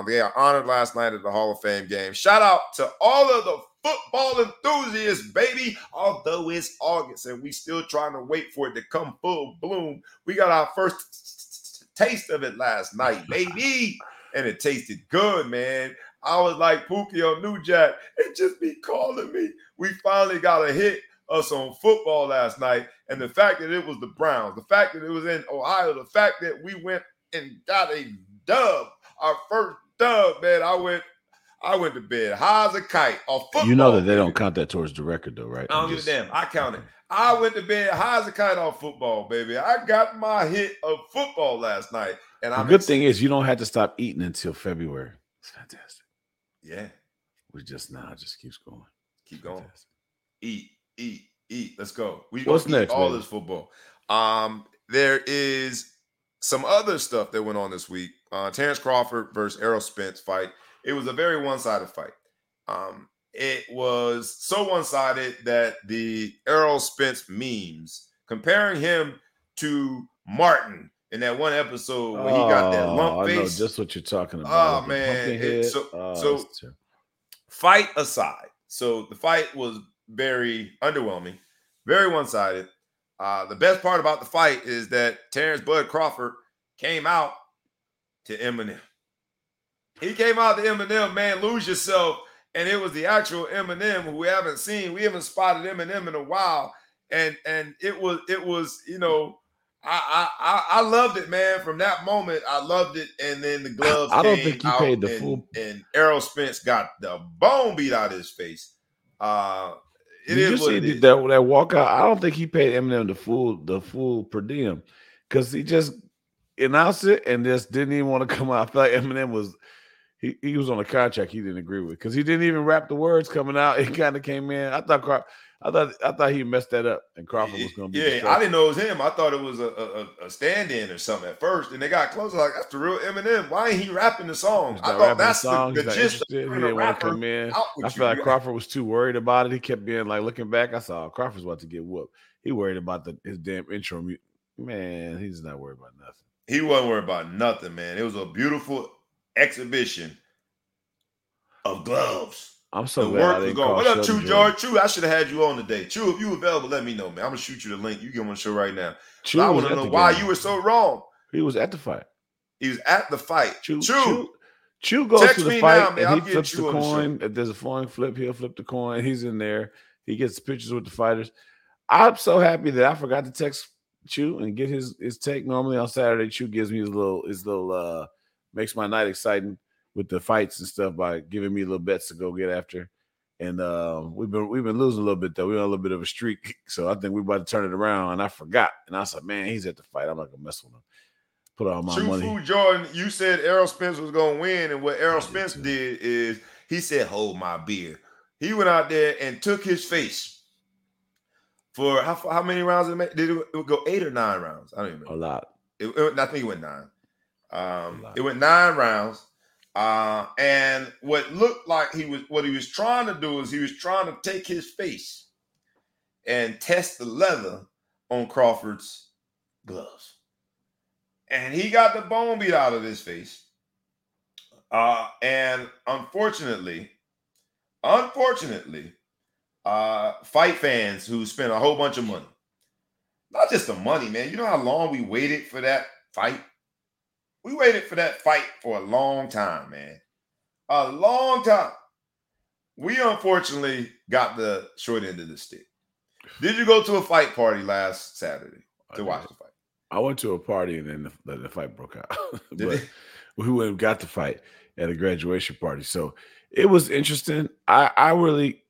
They are honored last night at the Hall of Fame game. Shout out to all of the football enthusiasts, baby. Although it's August and we still trying to wait for it to come full bloom. We got our first taste of it last night, baby. And it tasted good, man. I was like Pookie on New Jack. It just be calling me. We finally got a hit. Us on football last night, and the fact that it was the Browns, the fact that it was in Ohio, the fact that we went and got a dub, our first dub, man. I went to bed high as a kite off football. You know that they don't count that towards the record, though, right? I don't give a damn. I count it. I went to bed high as a kite off football, baby. I got my hit of football last night, and the good thing is you don't have to stop eating until February. It's fantastic. Yeah, we just just keeps going. Keep going. Fantastic. Eat. Let's go. We what's next, all man? This football. There is some other stuff that went on this week. Terrence Crawford versus Errol Spence fight. It was a very one-sided fight. It was so one-sided that the Errol Spence memes comparing him to Martin in that one episode when he got that lump face. I know just what you're talking about. Oh man! So fight aside. So the fight was very underwhelming, very one-sided. The best part about the fight is that Terrence Bud Crawford came out to Eminem. He came out to Eminem, man, Lose Yourself. And it was the actual Eminem who we haven't spotted Eminem in a while. And it was, you know, I loved it, man. From that moment, I loved it. And then the gloves I don't think you paid the full. And Errol Spence got the bone beat out of his face. That walkout. I don't think he paid Eminem the full per diem because he just announced it and just didn't even want to come out. I feel like Eminem was he was on a contract he didn't agree with because he didn't even rap the words coming out. It kind of came in. I thought he messed that up and Crawford was going to be. Yeah, I didn't know it was him. I thought it was a stand-in or something at first, and they got closer. Like that's the real Eminem. Why ain't he rapping the song? I thought that's the gist. He didn't want to come in. I feel like Crawford was too worried about it. He kept being like, looking back, I saw Crawford's about to get whooped. He worried about his damn intro. Man, he's not worried about nothing. He wasn't worried about nothing, man. It was a beautiful exhibition of gloves. I'm so glad. What up, True George? True, I should have had you on today. True, if you available, let me know, man. I'm gonna shoot you the link. You get on the show right now. True, I want to know why you were so wrong. He was at the fight. True goes to the fight and he flips the coin. If there's a flying flip, he'll flip the coin. He's in there. He gets pictures with the fighters. I'm so happy that I forgot to text True and get his take. Normally on Saturday, True gives me his little makes my night exciting with the fights and stuff by giving me little bets to go get after. And we've been losing a little bit, though. We're on a little bit of a streak. So I think we're about to turn it around, and I forgot. And I said, man, he's at the fight. I'm not going to mess with him. Put all my money. True Food Jordan, you said Errol Spence was going to win, and what Errol Spence did is he said, hold my beer. He went out there and took his face for how many rounds did it make? Did it go 8 or 9 rounds? I don't even remember. A lot. I think it went 9. It went 9 rounds. And what looked like what he was trying to do is he was trying to take his face and test the leather on Crawford's gloves. And he got the bone beat out of his face. And unfortunately, fight fans who spent a whole bunch of money. Not just the money, man. You know how long we waited for that fight? We waited for that fight for a long time, man. A long time. We unfortunately got the short end of the stick. Did you go to a fight party last Saturday to watch the fight? I went to a party and then the fight broke out. But we got the fight at a graduation party. So it was interesting. I really,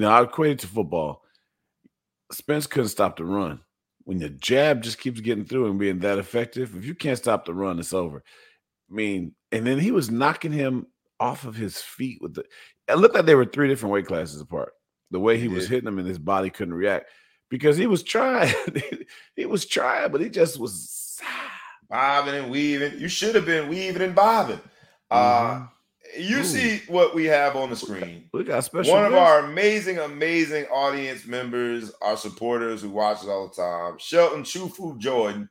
I equated to football. Spence couldn't stop the run. When the jab just keeps getting through and being that effective, if you can't stop the run, it's over. I mean, and then he was knocking him off of his feet. It looked like they were three different weight classes apart. The way he was hitting him and his body couldn't react because he was trying. He was trying, but he just was bobbing and weaving. You should have been weaving and bobbing. Mm-hmm. See what we have on the screen. We got special. One of our amazing, amazing audience members, our supporters who watch us all the time, Shelton Chufu-Jordan,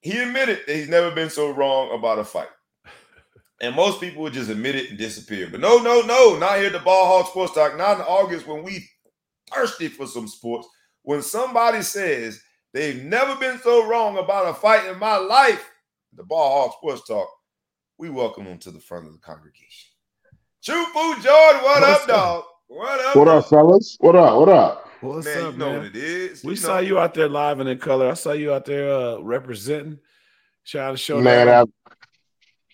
he admitted that he's never been so wrong about a fight. And most people would just admit it and disappear. But no, not here at the Ball Hog Sports Talk, not in August when we thirsty for some sports. When somebody says they've never been so wrong about a fight in my life, the Ball Hog Sports Talk, we welcome them to the front of the congregation. Chufu Jordan, what's up, dog? What up, fellas? What up? What's up, man? You know what it is. We saw you out there live and in color. I saw you out there representing. Trying to show that.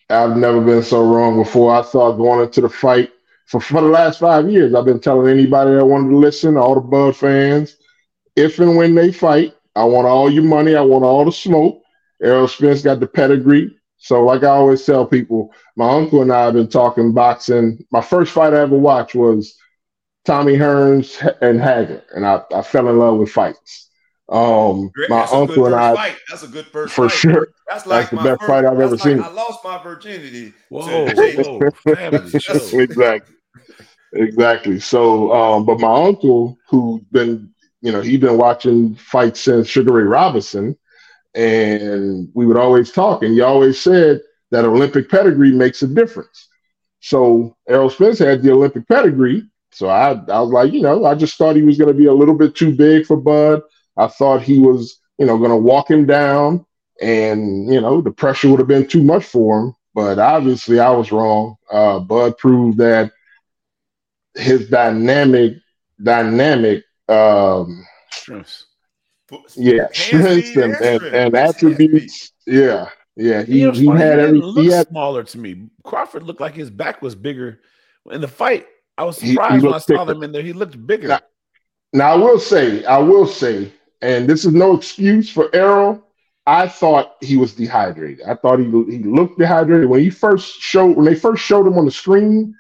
I've never been so wrong before. I thought going into the fight for the last 5 years, I've been telling anybody that wanted to listen, all the Bud fans, if and when they fight, I want all your money. I want all the smoke. Errol Spence got the pedigree. So like I always tell people, my uncle and I have been talking boxing. My first fight I ever watched was Tommy Hearns and Hager, and I fell in love with fights. That's a good first fight. For sure. That's the best fight I've ever seen. I lost my virginity. Whoa. Exactly. So, but my uncle, who's been, he's been watching fights since Sugar Ray Robinson, and we would always talk, and he always said that Olympic pedigree makes a difference. So Errol Spence had the Olympic pedigree. So I was like, I just thought he was going to be a little bit too big for Bud. I thought he was, going to walk him down, and, the pressure would have been too much for him. But obviously I was wrong. Bud proved that his dynamic strengths. Yeah, strengths and attributes. Yeah. Yeah. He had everything. He looked smaller to me. Crawford looked like his back was bigger in the fight. I was surprised when I saw him in there. He looked bigger. Now I will say, and this is no excuse for Errol, I thought he was dehydrated. I thought he looked dehydrated. When they first showed him on the screen,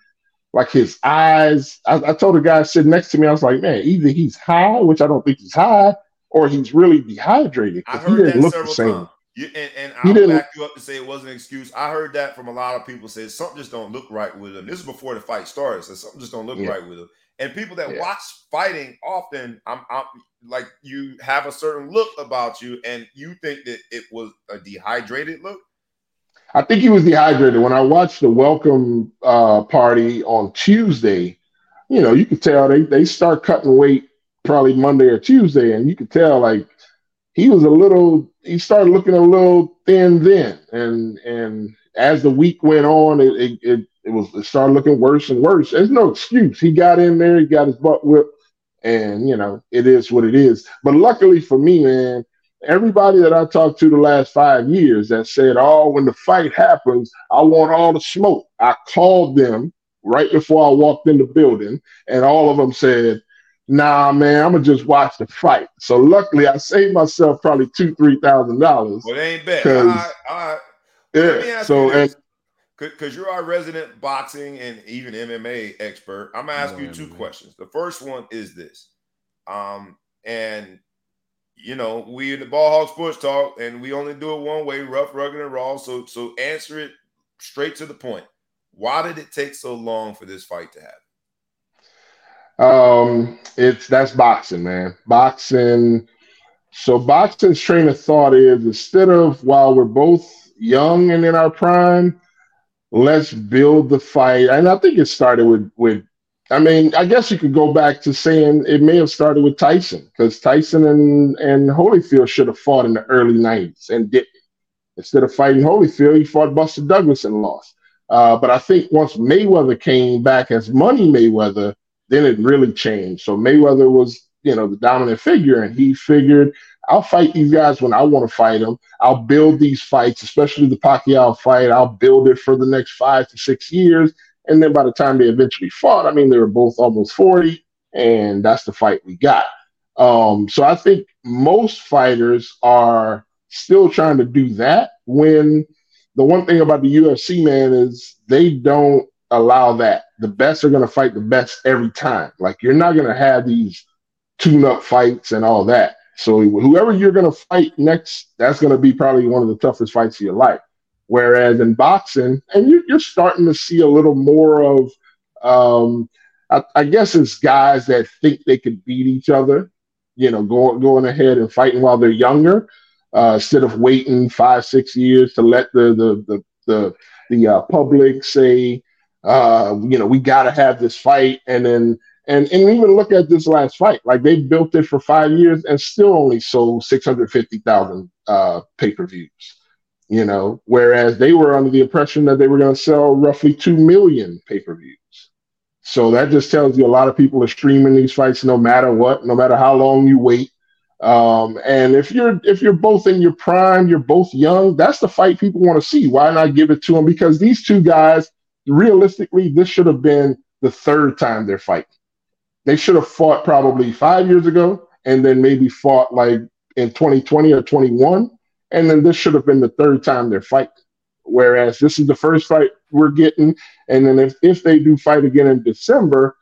like his eyes, I told the guy sitting next to me, I was like, man, either he's high, which I don't think he's high, or he's really dehydrated. I heard that several times. And I'll back you up to say it wasn't an excuse. I heard that from a lot of people saying something just don't look right with him. This is before the fight started, so something just don't look right with him. And people that watch fighting often, I'm like, you have a certain look about you, and you think that it was a dehydrated look? I think he was dehydrated. When I watched the welcome party on Tuesday, you could tell they start cutting weight probably Monday or Tuesday, and you could tell, like, he started looking a little thin then. And as the week went on, it started looking worse and worse. There's no excuse. He got in there, he got his butt whipped, and it is what it is. But luckily for me, man, everybody that I talked to the last 5 years that said, when the fight happens, I want all the smoke. I called them right before I walked in the building, and all of them said, nah, man, I'm going to just watch the fight. So luckily, I saved myself probably $2,000, $3,000. Well, they ain't bad. All right. Yeah, let me ask you this. Because you're our resident boxing and even MMA expert, I'm going to ask you two questions. The first one is this. We in the Ball Hog Sports Talk, and we only do it one way, rough, rugged, and raw. So answer it straight to the point. Why did it take so long for this fight to happen? That's boxing, man. Boxing So boxing's train of thought is, instead of while we're both young and in our prime, let's build the fight. And I think it started with I mean, I guess you could go back to saying it may have started with Tyson, because Tyson and Holyfield should have fought in the early 90s and didn't. Instead of fighting Holyfield, he fought Buster Douglas and lost. But I think once Mayweather came back as Money Mayweather, then it really changed. So Mayweather was, you know, the dominant figure, and he figured, I'll fight these guys when I want to fight them. I'll build these fights, especially the Pacquiao fight. I'll build it for the next 5 to 6 years. And then by the time they eventually fought, I mean, they were both almost 40, and that's the fight we got. So I think most fighters are still trying to do that, when the one thing about the UFC, man, is they don't allow that. The best are going to fight the best every time. Like, you're not going to have these tune-up fights and all that. So whoever you're going to fight next, that's going to be probably one of the toughest fights of your life. Whereas in boxing, and you're starting to see a little more of, I guess it's guys that think they could beat each other, you know, going ahead and fighting while they're younger, instead of waiting 5, 6 years to let the public say, you know, we got to have this fight. And then and even look at this last fight. Like, they built it for 5 years and still only sold 650,000 pay-per-views. You know, whereas they were under the impression that they were going to sell roughly 2 million pay-per-views. So that just tells you a lot of people are streaming these fights no matter what, no matter how long you wait. And if you're both in your prime, you're both young, that's the fight people want to see. Why not give it to them? Because these two guys, realistically, this should have been the third time they're fighting. They should have fought probably 5 years ago, and then maybe fought like in 2020 or 21. And then this should have been the third time they're fighting, whereas this is the first fight we're getting. And then if they do fight again in December,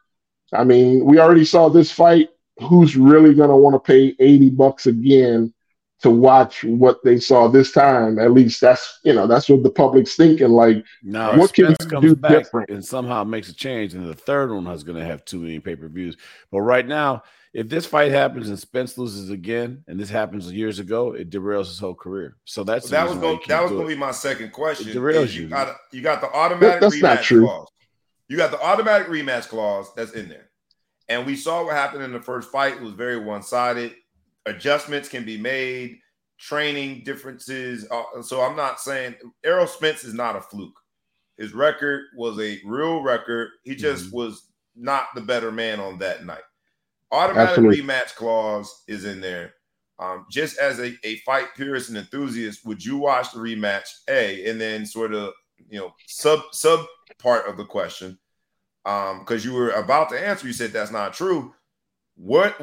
I mean, we already saw this fight. Who's really going to want to pay $80 again to watch what they saw this time? At least that's, you know, that's what the public's thinking. Like, now, what Spence can we do different? And somehow makes a change, and the third one is going to have too many pay-per-views. But right now, if this fight happens and Spence loses again, and this happens years ago, it derails his whole career. So that's that was going to be my second question. It derails you. You got the automatic rematch clause. You got the automatic rematch clause that's in there. And we saw what happened in the first fight. It was very one-sided. Adjustments can be made, training differences. So I'm not saying Errol Spence is not a fluke. His record was a real record. He just was not the better man on that night. Automatic rematch clause is in there. Just as a fight purist and enthusiast, would you watch the rematch? And then sort of, you know, sub part of the question, because you were about to answer, you said that's not true. What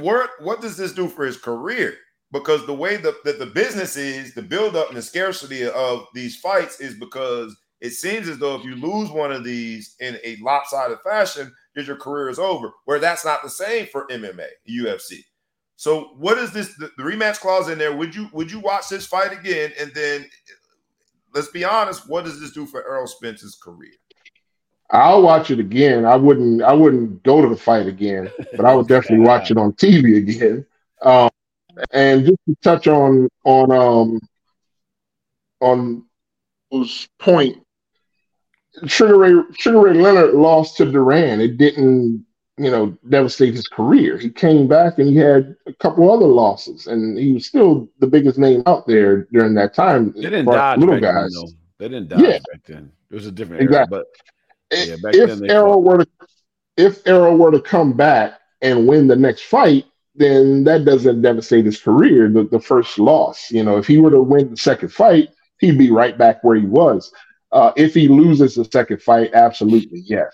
does this do for his career? Because the way that the business is, the buildup and the scarcity of these fights is because it seems as though if you lose one of these in a lopsided fashion, that your career is over, where that's not the same for MMA, UFC. So what is this, the rematch clause in there? Would you watch this fight again? And then, let's be honest, what does this do for Errol Spence's career? I'll watch it again. I wouldn't go to the fight again, but I would definitely watch it on TV again. And just to touch on whose point, Sugar Ray Leonard lost to Duran. It didn't, you know, devastate his career. He came back and he had a couple other losses, and he was still the biggest name out there during that time. They didn't dodge little guys. Then, they didn't dodge back then. It was a different era. But yeah, if Errol were to come back and win the next fight, then that doesn't devastate his career. The first loss, you know, if he were to win the second fight, he'd be right back where he was. If he loses the second fight, absolutely, yes.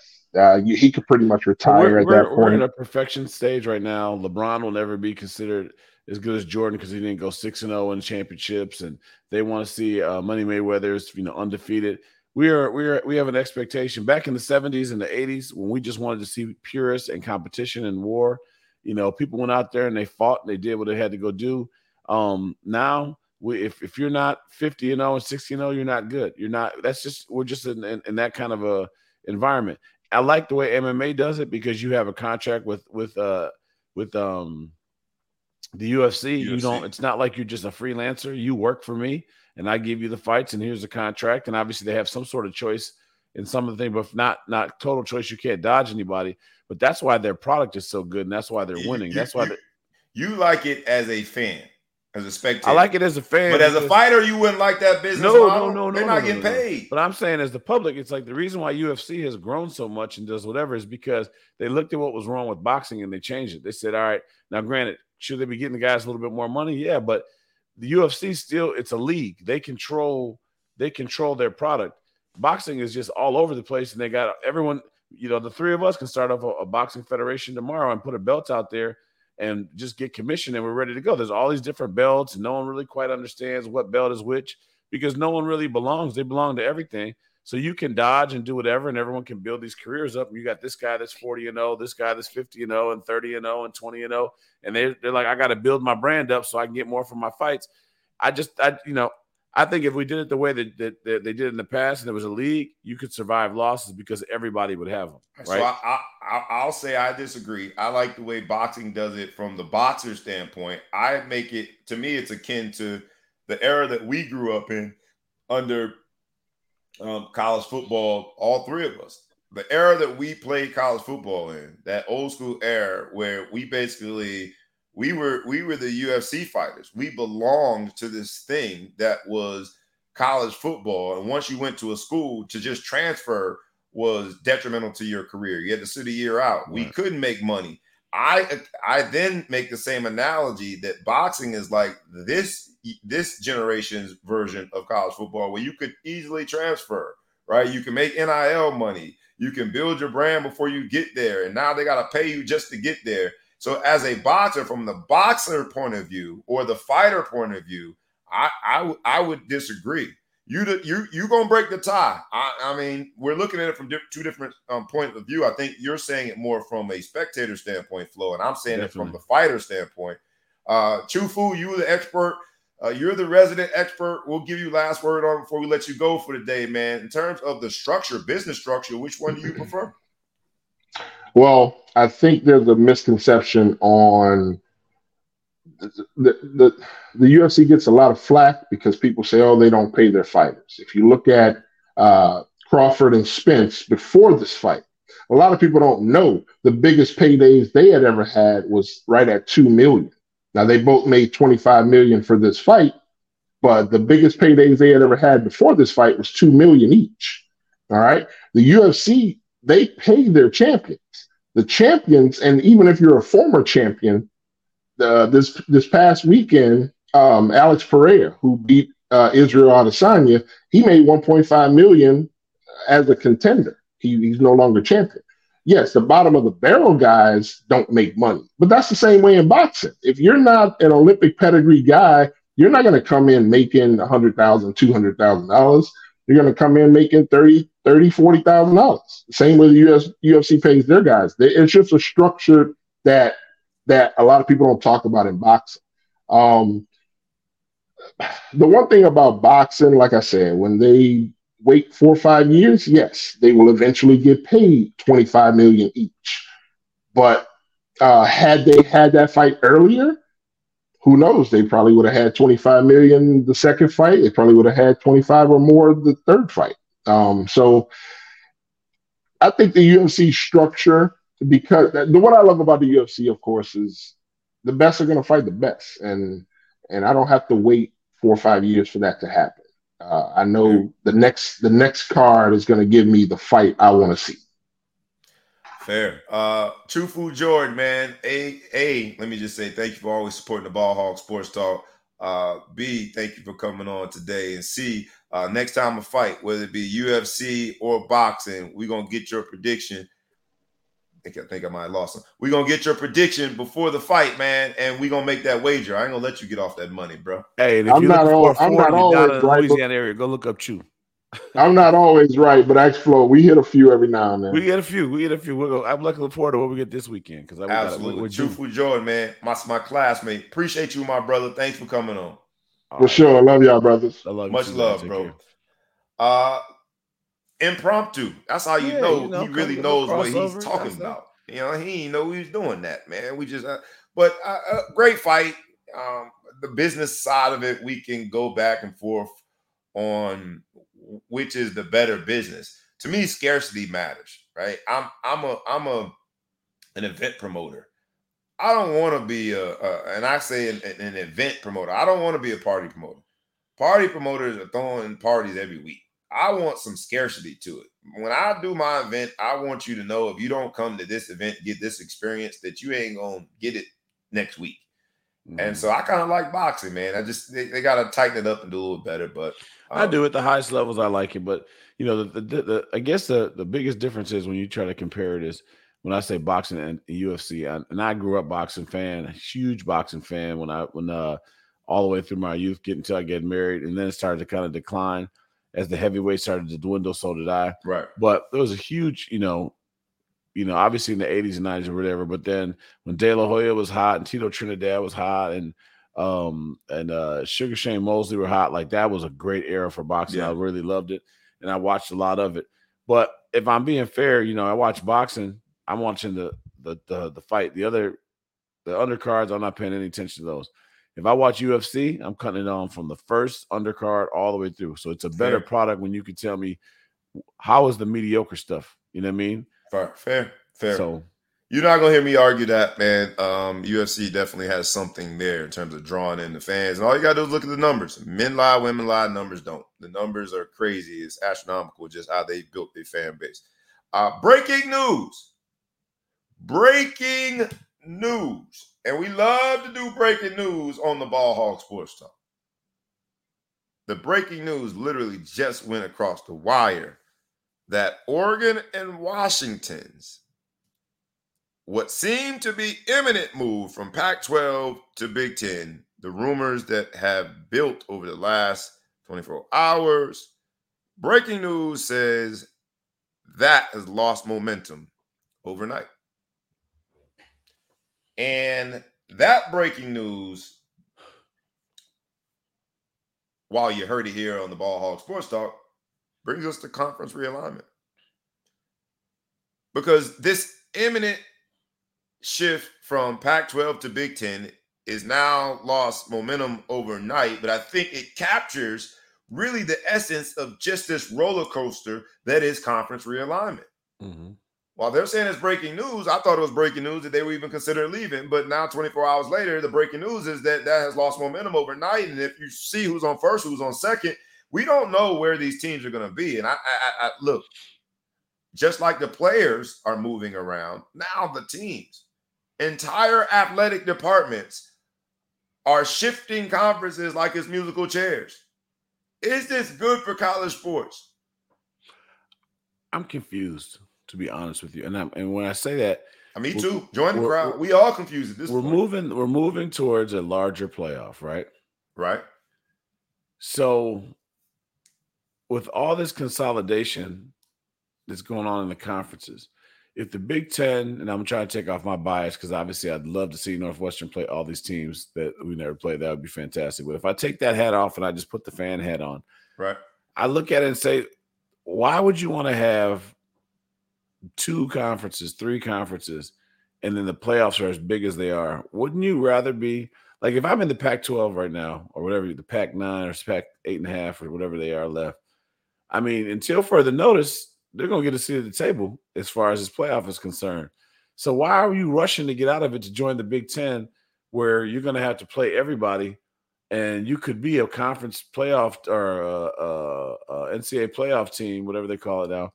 He could pretty much retire at that point. We're in a perfection stage right now. LeBron will never be considered as good as Jordan because he didn't go 6-0 in championships, and they want to see Money Mayweather's, you know, undefeated. We have an expectation. Back in the 70s and the 80s, when we just wanted to see purists and competition and war, you know, people went out there and they fought and they did what they had to go do. Now, if you're not 50-0 and 60-0, you're not good. You're not. That's just, we're just in that kind of a environment. I like the way MMA does it because you have a contract with The UFC, you don't, it's not like you're just a freelancer. You work for me and I give you the fights and here's the contract. And obviously they have some sort of choice in some of the things, but if not total choice. You can't dodge anybody, but that's why their product is so good. And that's why they're winning. That's why you like it as a fan, as a spectator. I like it as a fan. But as a fighter, you wouldn't like that business model. No. They're not getting paid. But I'm saying as the public, it's like the reason why UFC has grown so much and does whatever is because they looked at what was wrong with boxing and they changed it. They said, all right, now granted, should they be getting the guys a little bit more money? Yeah, but the UFC still, it's a league. They control their product. Boxing is just all over the place, and they got everyone, the three of us can start up a boxing federation tomorrow and put a belt out there and just get commissioned, and we're ready to go. There's all these different belts, and no one really quite understands what belt is which because no one really belongs. They belong to everything. So you can dodge and do whatever, and everyone can build these careers up. And you got this guy that's 40-0, this guy that's 50-0, and 30-0, and 20-0, and they're like, I got to build my brand up so I can get more from my fights. I think if we did it the way that they did in the past, and there was a league, you could survive losses because everybody would have them. Right? So I'll say I disagree. I like the way boxing does it from the boxer standpoint. I make it, to me, it's akin to the era that we grew up in under college football, all three of us. The era that we played college football in, that old school era where we basically we were the UFC fighters. We belonged to this thing that was college football, and once you went to a school, to just transfer was detrimental to your career. You had to sit a year out. Right. We couldn't make money. I then make the same analogy that boxing is like this generation's version of college football, where you could easily transfer, right? You can make NIL money. You can build your brand before you get there. And now they got to pay you just to get there. So as a boxer, from the boxer point of view or the fighter point of view, I would disagree. You're going to break the tie. I mean, we're looking at it from two different points of view. I think you're saying it more from a spectator standpoint, Flo, and I'm saying Definitely. It from the fighter standpoint. Chufu, you were the expert. You're the resident expert. We'll give you last word on before we let you go for the day, man. In terms of the structure, business structure, which one do you prefer? Well, I think there's a misconception on the UFC gets a lot of flack because people say, oh, they don't pay their fighters. If you look at Crawford and Spence before this fight, a lot of people don't know the biggest paydays they had ever had was right at $2 million. Now, they both made $25 million for this fight, but the biggest paydays they had ever had before this fight was $2 million each. All right. The UFC, they pay their champions. The champions, and even if you're a former champion, this past weekend, Alex Pereira, who beat Israel Adesanya, he made $1.5 million as a contender. He's no longer champion. Yes, the bottom of the barrel guys don't make money, but that's the same way in boxing. If you're not an Olympic pedigree guy, you're not going to come in making $100,000, $200,000. You're going to come in making $30,000, $40,000. Same way the UFC pays their guys. It's just a structure that a lot of people don't talk about in boxing. The one thing about boxing, like I said, when they wait 4 or 5 years, yes, they will eventually get paid $25 million each. But had they had that fight earlier, who knows? They probably would have had $25 million the second fight. They probably would have had 25 or more the third fight. So I think the UFC structure, because what I love about the UFC, of course, is the best are going to fight the best. And I don't have to wait 4 or 5 years for that to happen. I know the next card is going to give me the fight I want to see. Fair. True Food Jordan, man. A, let me just say thank you for always supporting the Ball Hog Sports Talk. B, thank you for coming on today. And C, next time a fight, whether it be UFC or boxing, we're going to get your prediction. I think I might have lost him. We're going to get your prediction before the fight, man, and we're going to make that wager. I ain't going to let you get off that money, bro. Hey, and if you're down in the Louisiana area, go look up Chew. I'm not always right, but I explode. We hit a few every now and then. We hit a few. I'm looking forward to what we get this weekend. Absolutely. Truthful Jordan, man. My classmate. Appreciate you, my brother. Thanks for coming on. For sure. I love y'all, brothers. I love you. Much love, bro. Care. Impromptu. That's how you know he really knows what he's talking about. He didn't know he was doing that, man. We just, But a great fight. The business side of it, we can go back and forth on which is the better business. To me, scarcity matters, right? I'm an event promoter. I don't want to be an event promoter. I don't want to be a party promoter. Party promoters are throwing parties every week. I want some scarcity to it. When I do my event, I want you to know if you don't come to this event, get this experience, that you ain't going to get it next week. Mm-hmm. And so I kind of like boxing, man. I just, they got to tighten it up and do a little better. But I do at the highest levels. I like it. But, you know, I guess the biggest difference is when you try to compare it is when I say boxing and UFC, I grew up boxing fan, a huge boxing fan when all the way through my youth, until I get married. And then it started to kind of decline as the heavyweight started to dwindle. So did I. Right. But there was a huge, you know, obviously in the 80s and 90s or whatever, but then when De La Hoya was hot and Tito Trinidad was hot and Sugar Shane Mosley were hot, like that was a great era for boxing. Yeah. I really loved it. And I watched a lot of it. But if I'm being fair, you know, I watch boxing. I'm watching the fight. The undercards, I'm not paying any attention to those. If I watch UFC, I'm cutting it on from the first undercard all the way through. So it's a better product when you can tell me how is the mediocre stuff. You know what I mean? Fair. So you're not going to hear me argue that, man. UFC definitely has something there in terms of drawing in the fans. And all you got to do is look at the numbers. Men lie, women lie, numbers don't. The numbers are crazy. It's astronomical just how they built their fan base. Breaking news. And we love to do breaking news on the Ball Hog Sports Talk. The breaking news literally just went across the wire that Oregon and Washington's what seemed to be imminent move from Pac-12 to Big Ten, the rumors that have built over the last 24 hours, breaking news says that has lost momentum overnight. And that breaking news, while you heard it here on the Ball Hog Sports Talk, brings us to conference realignment. Because this imminent shift from Pac-12 to Big Ten is now lost momentum overnight, but I think it captures really the essence of just this roller coaster that is conference realignment. Mm-hmm. While they're saying it's breaking news, I thought it was breaking news that they were even considering leaving. But now 24 hours later, the breaking news is that has lost momentum overnight. And if you see who's on first, who's on second, we don't know where these teams are going to be. And I look, just like the players are moving around, now the teams, entire athletic departments are shifting conferences like it's musical chairs. Is this good for college sports? I'm confused, to be honest with you. And when I say that, me too. Join the crowd. We all confused at this point. We're moving towards a larger playoff, right? Right. So with all this consolidation that's going on in the conferences, if the Big Ten, and I'm trying to take off my bias because obviously I'd love to see Northwestern play all these teams that we never played. That would be fantastic. But if I take that hat off and I just put the fan hat on, right? I look at it and say, why would you want to have two conferences, three conferences, and then the playoffs are as big as they are? Wouldn't you rather be like, if I'm in the Pac-12 right now, or whatever, the Pac-9 or Pac-8.5 or whatever they are left, I mean, until further notice, they're going to get a seat at the table as far as this playoff is concerned. So why are you rushing to get out of it to join the Big Ten, where you're going to have to play everybody, and you could be a conference playoff or a NCAA playoff team, whatever they call it now,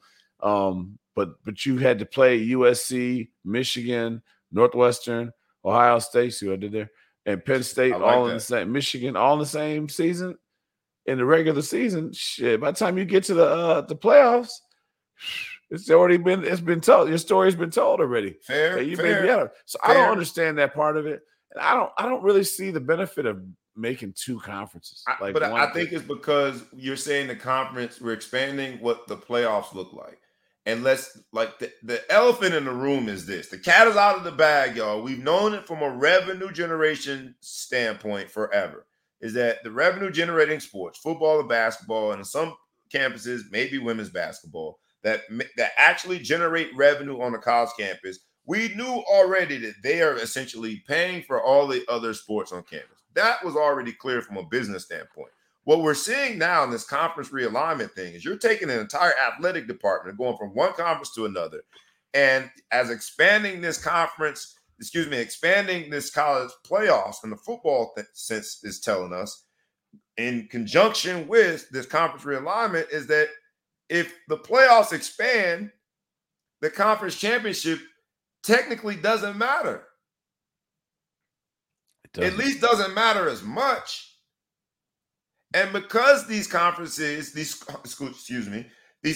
But you had to play USC, Michigan, Northwestern, Ohio State, see what I did there, and Penn State, all in the same season, in the regular season. Shit, by the time you get to the playoffs, it's been told. Your story's been told already. Fair. So fair. I don't understand that part of it, and I don't really see the benefit of making two conferences. I think it's because you're saying the conference, we're expanding what the playoffs look like. And let's, like, the elephant in the room is this. The cat is out of the bag, y'all. We've known it from a revenue generation standpoint forever, is that the revenue generating sports, football and basketball, and some campuses, maybe women's basketball, that actually generate revenue on a college campus We knew already that they are essentially paying for all the other sports on campus. That was already clear from a business standpoint. What we're seeing now in this conference realignment thing is you're taking an entire athletic department going from one conference to another. And as expanding this college playoffs in the football sense is telling us, in conjunction with this conference realignment, is that if the playoffs expand, the conference championship technically doesn't matter. At least doesn't matter as much. And because these conferences, these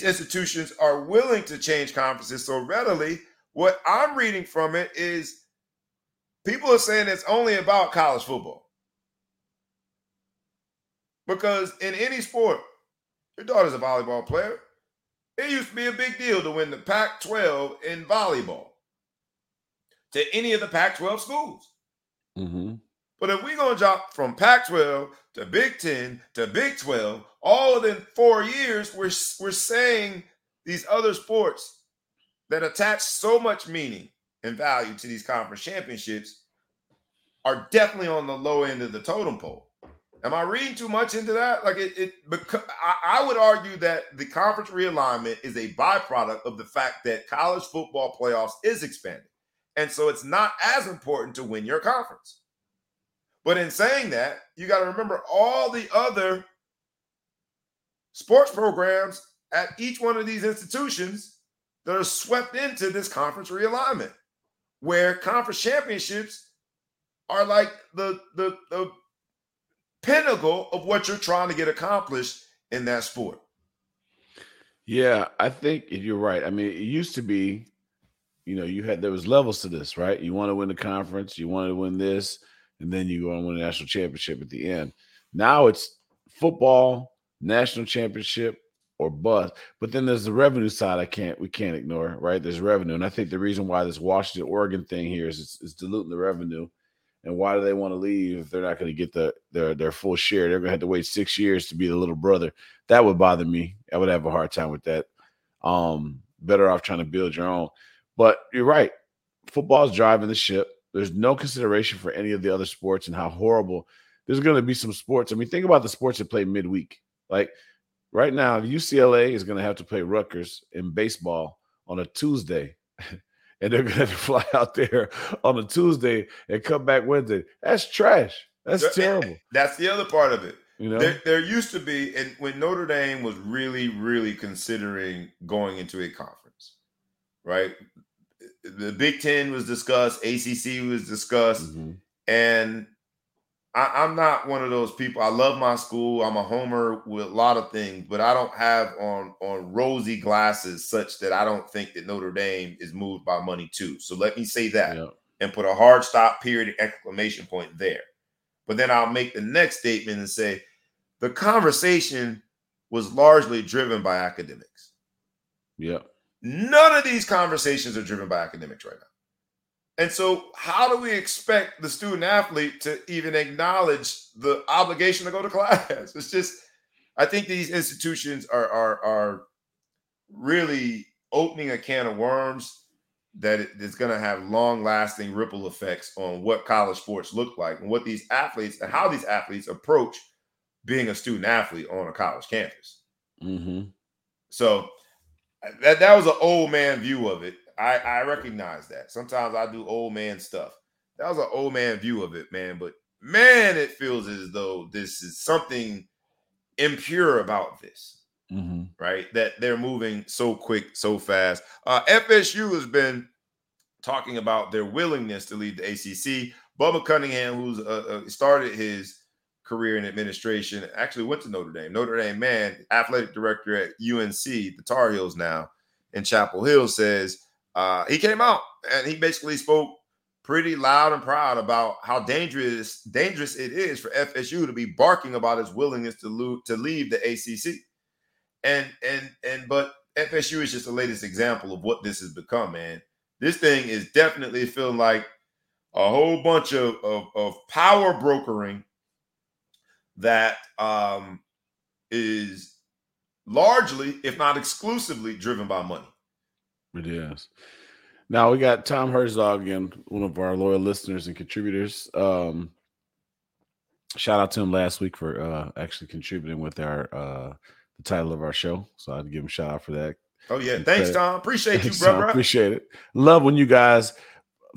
institutions are willing to change conferences so readily, what I'm reading from it is people are saying it's only about college football. Because in any sport, your daughter's a volleyball player. It used to be a big deal to win the Pac-12 in volleyball to any of the Pac-12 schools. Mm-hmm. But if we're going to drop from Pac-12 to Big 10 to Big 12, all within 4 years, we're saying these other sports that attach so much meaning and value to these conference championships are definitely on the low end of the totem pole. Am I reading too much into that? I would argue that the conference realignment is a byproduct of the fact that college football playoffs is expanding. And so it's not as important to win your conference. But in saying that, you got to remember all the other sports programs at each one of these institutions that are swept into this conference realignment, where conference championships are like the pinnacle of what you're trying to get accomplished in that sport. Yeah, I think you're right. I mean, it used to be, there was levels to this, right? You want to win the conference, you want to win this, and then you want to win a national championship at the end. Now it's football, national championship, or bust. But then there's the revenue side we can't ignore, right? There's revenue. And I think the reason why this Washington, Oregon thing here is it's diluting the revenue. And why do they want to leave if they're not going to get their full share? They're going to have to wait 6 years to be the little brother. That would bother me. I would have a hard time with that. Better off trying to build your own. But you're right. Football's driving the ship. There's no consideration for any of the other sports and how horrible. There's going to be some sports. I mean, think about the sports that play midweek. Like right now, UCLA is going to have to play Rutgers in baseball on a Tuesday. And they're going to have to fly out there on a Tuesday and come back Wednesday. That's trash. That's terrible. That's the other part of it. There used to be, and when Notre Dame was really, really considering going into a conference, right? The Big Ten was discussed. ACC was discussed. Mm-hmm. And I'm not one of those people. I love my school. I'm a homer with a lot of things, but I don't have on rosy glasses such that I don't think that Notre Dame is moved by money too. So let me say that and put a hard stop period exclamation point there. But then I'll make the next statement and say the conversation was largely driven by academics. Yeah. None of these conversations are driven by academics right now. And so how do we expect the student athlete to even acknowledge the obligation to go to class? It's just, I think these institutions are really opening a can of worms that is going to have long lasting ripple effects on what college sports look like and what these athletes and how these athletes approach being a student athlete on a college campus. Mm-hmm. So that was an old man view of it. I recognize that. Sometimes I do old man stuff. That was an old man view of it, man. But, man, it feels as though this is something impure about this, mm-hmm. right? That they're moving so quick, so fast. FSU has been talking about their willingness to leave the ACC. Bubba Cunningham, who's started his career in administration, actually went to Notre Dame. Notre Dame, man, athletic director at UNC, the Tar Heels now, in Chapel Hill, says, he came out and he basically spoke pretty loud and proud about how dangerous it is for FSU to be barking about its willingness to leave the ACC. But FSU is just the latest example of what this has become, man. This thing is definitely feeling like a whole bunch of power brokering that is largely, if not exclusively, driven by money. It is. Now we got Tom Herzog again, one of our loyal listeners and contributors. Shout out to him last week for actually contributing with our the title of our show. So I'd give him a shout out for that. Oh, yeah. Thanks, Tom. Appreciate you, brother. Appreciate it. Love when you guys,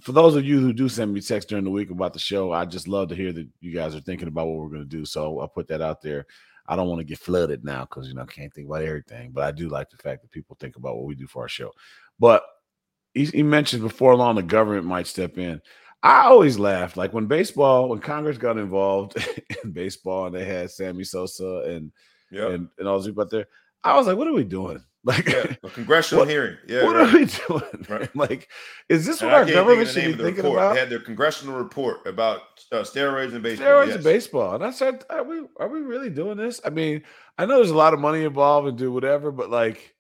for those of you who do send me texts during the week about the show, I just love to hear that you guys are thinking about what we're going to do. So I'll put that out there. I don't want to get flooded now because, you know, I can't think about everything. But I do like the fact that people think about what we do for our show. But he mentioned before long the government might step in. I always laughed. Like when Congress got involved in baseball and they had Sammy Sosa and all those people out there, I was like, what are we doing? Like a congressional hearing. Yeah, what are we doing? Right. Like, is this what our government should be thinking about? They had their congressional report about steroids in baseball. Steroids in baseball. And I said, are we really doing this? I mean, I know there's a lot of money involved and do whatever, but like,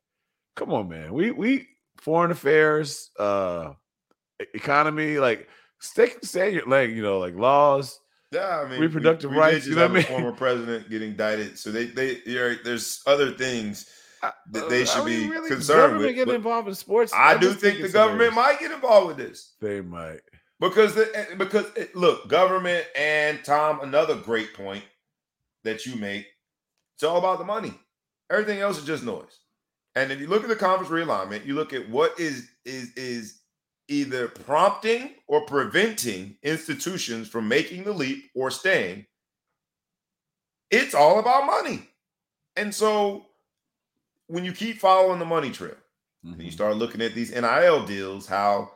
come on, man. We foreign affairs, economy, like stay your leg, you know, like laws. Yeah, I mean, reproductive rights. You know what I mean? Former president get indicted, so there's other things that they should be really concerned with. Get involved in sports. I do think the government might get involved with this. They might because look, government and Tom. Another great point that you make. It's all about the money. Everything else is just noise. And if you look at the conference realignment, you look at what is either prompting or preventing institutions from making the leap or staying, it's all about money. And so when you keep following the money trail, mm-hmm. and you start looking at these NIL deals, how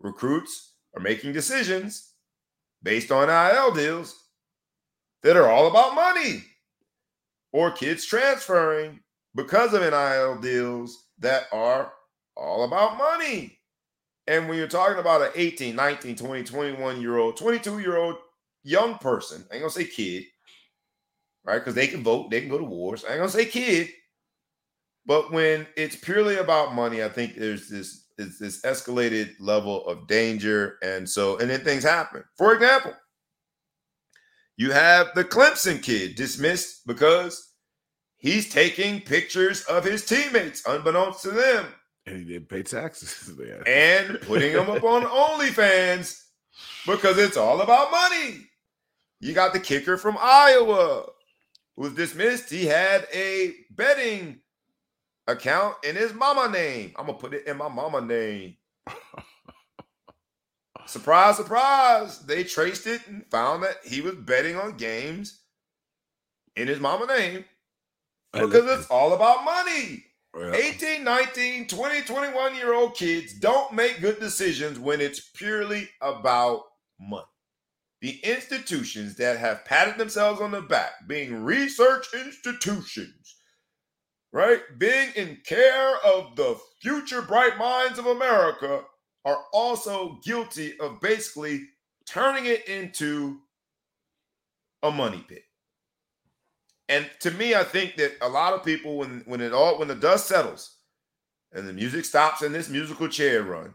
recruits are making decisions based on NIL deals that are all about money, or kids transferring because of NIL deals that are all about money. And when you're talking about an 18, 19, 20, 21-year-old, 22-year-old young person, I ain't going to say kid, right? Because they can vote. They can go to wars. I ain't going to say kid. But when it's purely about money, I think there's this escalated level of danger. And then things happen. For example, you have the Clemson kid dismissed because he's taking pictures of his teammates unbeknownst to them. And he didn't pay taxes. Yeah. And putting them up on OnlyFans because it's all about money. You got the kicker from Iowa who was dismissed. He had a betting account in his mama name. I'm going to put it in my mama name. Surprise, surprise. They traced it and found that he was betting on games in his mama name because it's all about money. 18, 19, 20, 21-year-old kids don't make good decisions when it's purely about money. The institutions that have patted themselves on the back, being research institutions, right, being in care of the future bright minds of America, are also guilty of basically turning it into a money pit. And to me, I think that a lot of people, when the dust settles and the music stops in this musical chair run,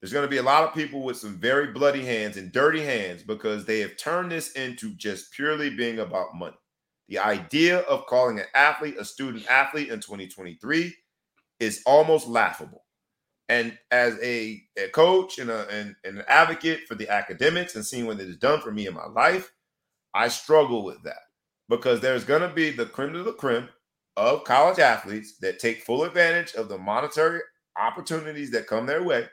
there's going to be a lot of people with some very bloody hands and dirty hands because they have turned this into just purely being about money. The idea of calling an athlete a student athlete in 2023 is almost laughable. And as a coach and an advocate for the academics and seeing what it has done for me in my life, I struggle with that. Because there's going to be the creme de la creme of college athletes that take full advantage of the monetary opportunities that come their way.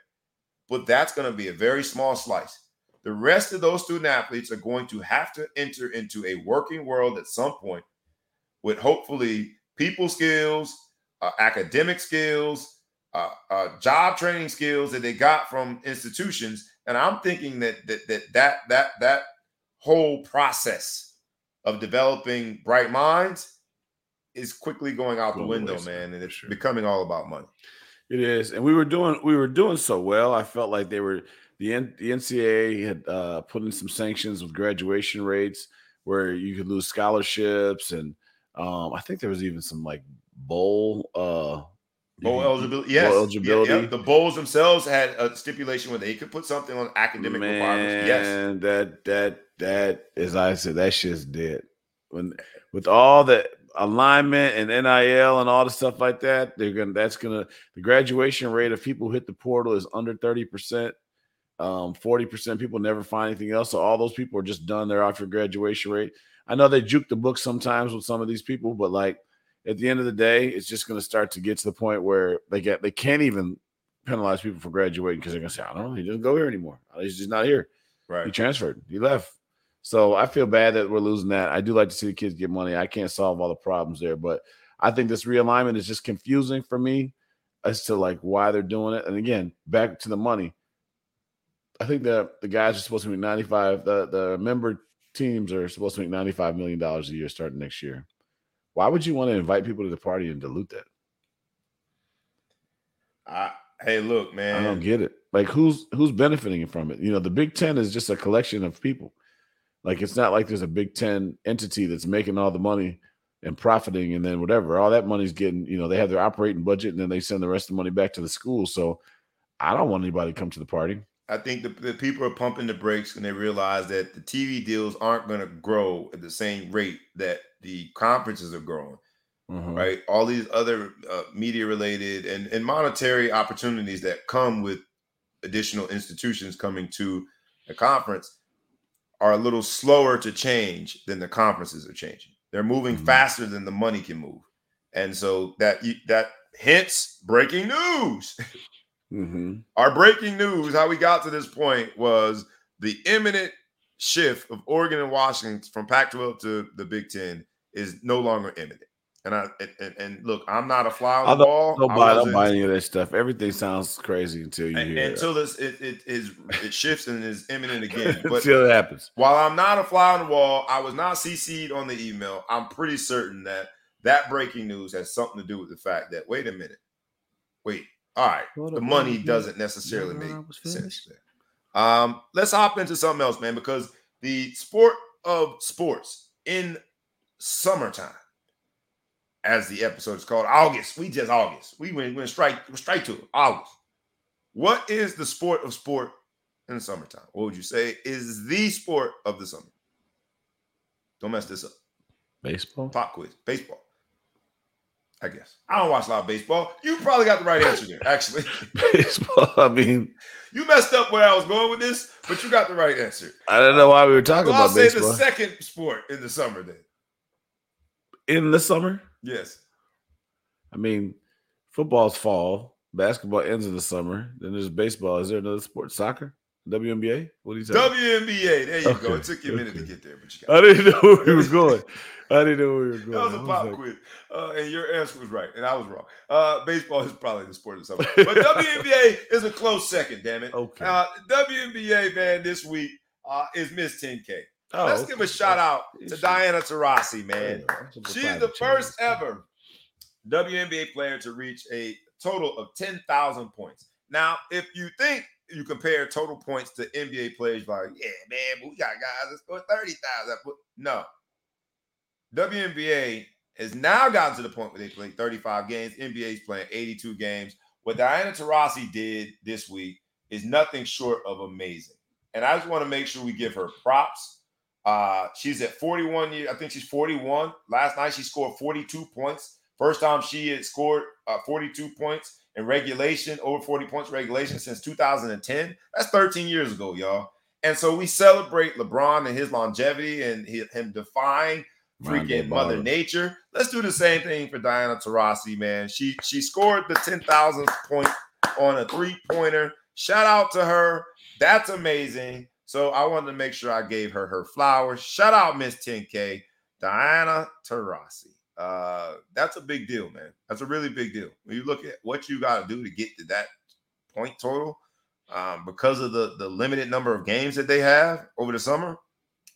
But that's going to be a very small slice. The rest of those student athletes are going to have to enter into a working world at some point with hopefully people skills, academic skills, job training skills that they got from institutions. And I'm thinking that whole process of developing bright minds is quickly going out the window, man. And it's becoming all about money. It is. And we were doing so well. I felt like the NCAA had put in some sanctions with graduation rates where you could lose scholarships. And I think there was even some like bowl eligibility. Yes. Bowl eligibility. Yeah. The bowls themselves had a stipulation where they could put something on academic requirements. Yes. And that, as I said, that shit's dead. When with all that alignment and NIL and all the stuff like that, the graduation rate of people who hit the portal is under 30%. 40% people never find anything else. So all those people are just done. They're off your graduation rate. I know they juke the book sometimes with some of these people, but like at the end of the day, it's just going to start to get to the point where they can't even penalize people for graduating because they're going to say, I don't know, he doesn't go here anymore. He's just not here. Right. He transferred. He left. So I feel bad that we're losing that. I do like to see the kids get money. I can't solve all the problems there, but I think this realignment is just confusing for me as to like why they're doing it. And again, back to the money. I think that the guys are supposed to make 95. The member teams are supposed to make $95 million a year starting next year. Why would you want to invite people to the party and dilute that? Hey, look, man. I don't get it. Like, who's benefiting from it? You know, the Big Ten is just a collection of people. Like, it's not like there's a Big Ten entity that's making all the money and profiting and then whatever. All that money's getting, you know, they have their operating budget and then they send the rest of the money back to the school. So I don't want anybody to come to the party. I think the people are pumping the brakes and they realize that the TV deals aren't going to grow at the same rate that the conferences are growing, right? All these other media-related and monetary opportunities that come with additional institutions coming to the conference are a little slower to change than the conferences are changing. They're moving faster than the money can move. And so that hence breaking news. Our breaking news, how we got to this point, was the imminent shift of Oregon and Washington from Pac-12 to the Big Ten is no longer imminent. And look, I'm not a fly on the wall. Don't buy any of that stuff. Everything sounds crazy until you hear it. Until it shifts and is imminent again. But until it happens. While I'm not a fly on the wall, I was not CC'd on the email. I'm pretty certain that breaking news has something to do with the fact that, wait a minute. All right, the money doesn't necessarily make sense there. Let's hop into something else, man, because the sport of sports in summertime, as the episode is called, August. We just August. We went straight to it, August. What is the sport of sport in the summertime? What would you say is the sport of the summer? Don't mess this up. Baseball? Pop quiz. Baseball. I guess. I don't watch a lot of baseball. You probably got the right answer there, actually. Baseball, I mean. You messed up where I was going with this, but you got the right answer. I don't know why we were talking about baseball. I'll say the second sport in the summer then. In the summer? Yes. I mean, football's fall. Basketball ends in the summer. Then there's baseball. Is there another sport? Soccer? WNBA? What are you talking about? WNBA. There you go. It took you a minute to get there, but you got it. I didn't know where we were going. That was a pop quiz. And your answer was right, and I was wrong. Baseball is probably the sport of something. But WNBA is a close second, damn it. Okay. WNBA, man, this week is Miss 10K. Let's give a shout-out to Diana Taurasi, man. She's the first ever WNBA player to reach a total of 10,000 points. Now, if you think you compare total points to NBA players, like, yeah, man, but we got guys that score 30,000. No. WNBA has now gotten to the point where they play 35 games. NBA's playing 82 games. What Diana Taurasi did this week is nothing short of amazing. And I just want to make sure we give her props. She's at 41 years. I think she's 41. Last night she scored 42 points. First time she had scored 42 points in regulation, over 40 points regulation since 2010. That's 13 years ago, y'all. And so we celebrate LeBron and his longevity and him defying freaking Mother Nature. Let's do the same thing for Diana Taurasi, man. She scored the 10,000th point on a three-pointer. Shout out to her. That's amazing. So I wanted to make sure I gave her her flowers. Shout out Miss 10K, Diana Taurasi. That's a big deal, man. That's a really big deal. When you look at what you got to do to get to that point total, because of the limited number of games that they have over the summer,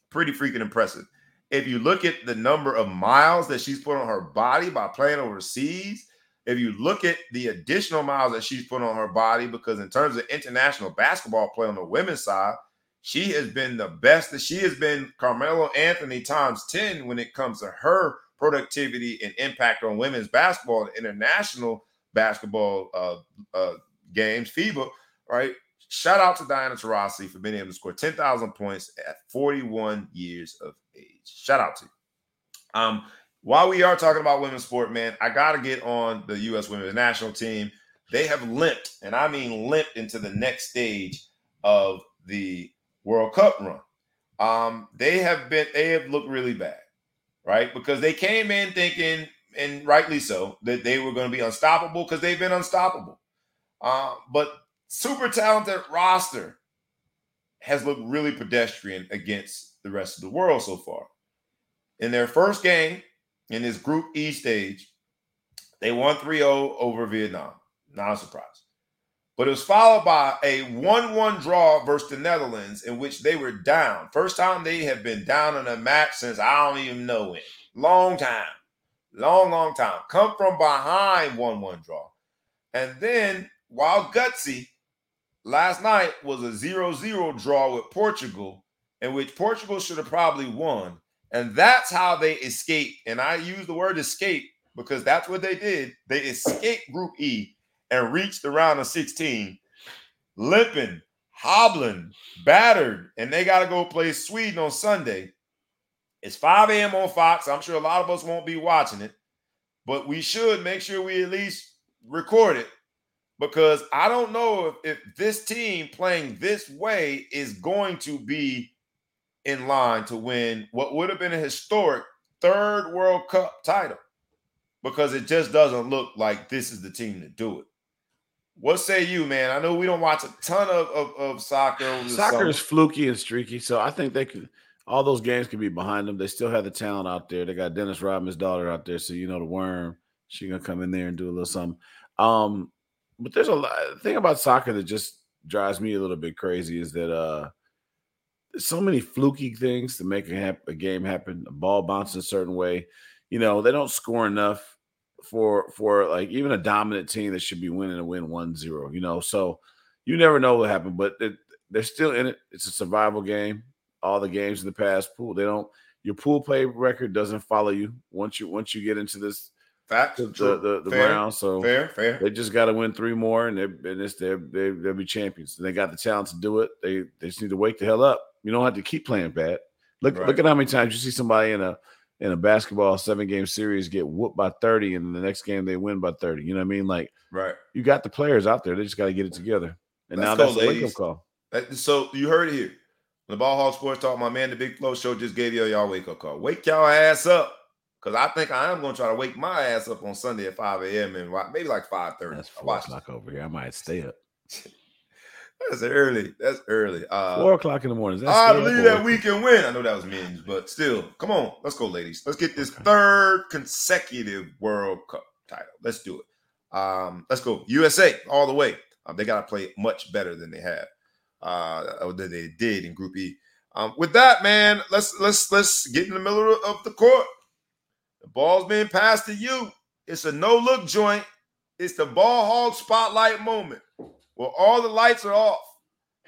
pretty freaking impressive. If you look at the number of miles that she's put on her body by playing overseas, if you look at the additional miles that she's put on her body, because in terms of international basketball play on the women's side, she has been the best. She has been Carmelo Anthony times 10 when it comes to her productivity and impact on women's basketball and international basketball games, FIBA, right? Shout out to Diana Taurasi for being able to score 10,000 points at 41 years of age. Shout out to you. While we are talking about women's sport, man, I got to get on the U.S. women's national team. They have limped, and I mean limped, into the next stage of the World Cup run. They have looked really bad, right? Because they came in thinking, and rightly so, that they were going to be unstoppable, because they've been unstoppable. But super talented roster has looked really pedestrian against the rest of the world so far. In their first game, in this Group E stage, they won 3-0 over Vietnam. Not a surprise. But it was followed by a 1-1 draw versus the Netherlands, in which they were down. First time they have been down in a match since I don't even know when. Long time. Long time. Come from behind, 1-1 draw. And then, while gutsy, last night was a 0-0 draw with Portugal, in which Portugal should have probably won. And that's how they escaped. And I use the word escape because that's what they did. They escaped Group E and reached the round of 16, limping, hobbling, battered, and they got to go play Sweden on Sunday. It's 5 a.m. on Fox. I'm sure a lot of us won't be watching it, but we should make sure we at least record it, because I don't know if this team playing this way is going to be in line to win what would have been a historic third World Cup title, because it just doesn't look like this is the team to do it. What say you, man? I know we don't watch a ton of soccer. Soccer is fluky and streaky, so I think they could. All those games could be behind them. They still have the talent out there. They got Dennis Rodman's daughter out there, so you know the worm. She's going to come in there and do a little something. But there's a thing about soccer that just drives me a little bit crazy is that there's so many fluky things to make a game happen. A ball bounces a certain way. You know, they don't score enough for like even a dominant team that should be winning to win 1-0, you know. So you never know what happened, but they're still in it. It's a survival game. All the games in the past pool, they don't. Your pool play record doesn't follow you once you get into this the fair, round. So fair. They just got to win three more, and they'll be champions. And they got the talent to do it. They just need to wake the hell up. You don't have to keep playing bad. Look at how many times you see somebody in a basketball 7-game series get whooped by 30, and the next game they win by 30. You know what I mean? Like, right? You got the players out there. They just got to get it together. And now that's the wake-up call. So you heard it here. The Ball Hog Sports Talk, my man, the Big Flow Show just gave y'all wake-up call. Wake y'all ass up, because I think I am going to try to wake my ass up on Sunday at 5 a.m. and maybe like 5:30. That's 4 o'clock over here. I might stay up. That's early. 4 o'clock in the morning. I believe that we can win. I know that was memes, but still, come on. Let's go, ladies. Let's get this third consecutive World Cup title. Let's do it. Let's go. USA all the way. They got to play much better than they have. That they did in Group E. With that, man, let's get in the middle of the court. The ball's being passed to you. It's a no-look joint. It's the Ball Hog spotlight moment where all the lights are off.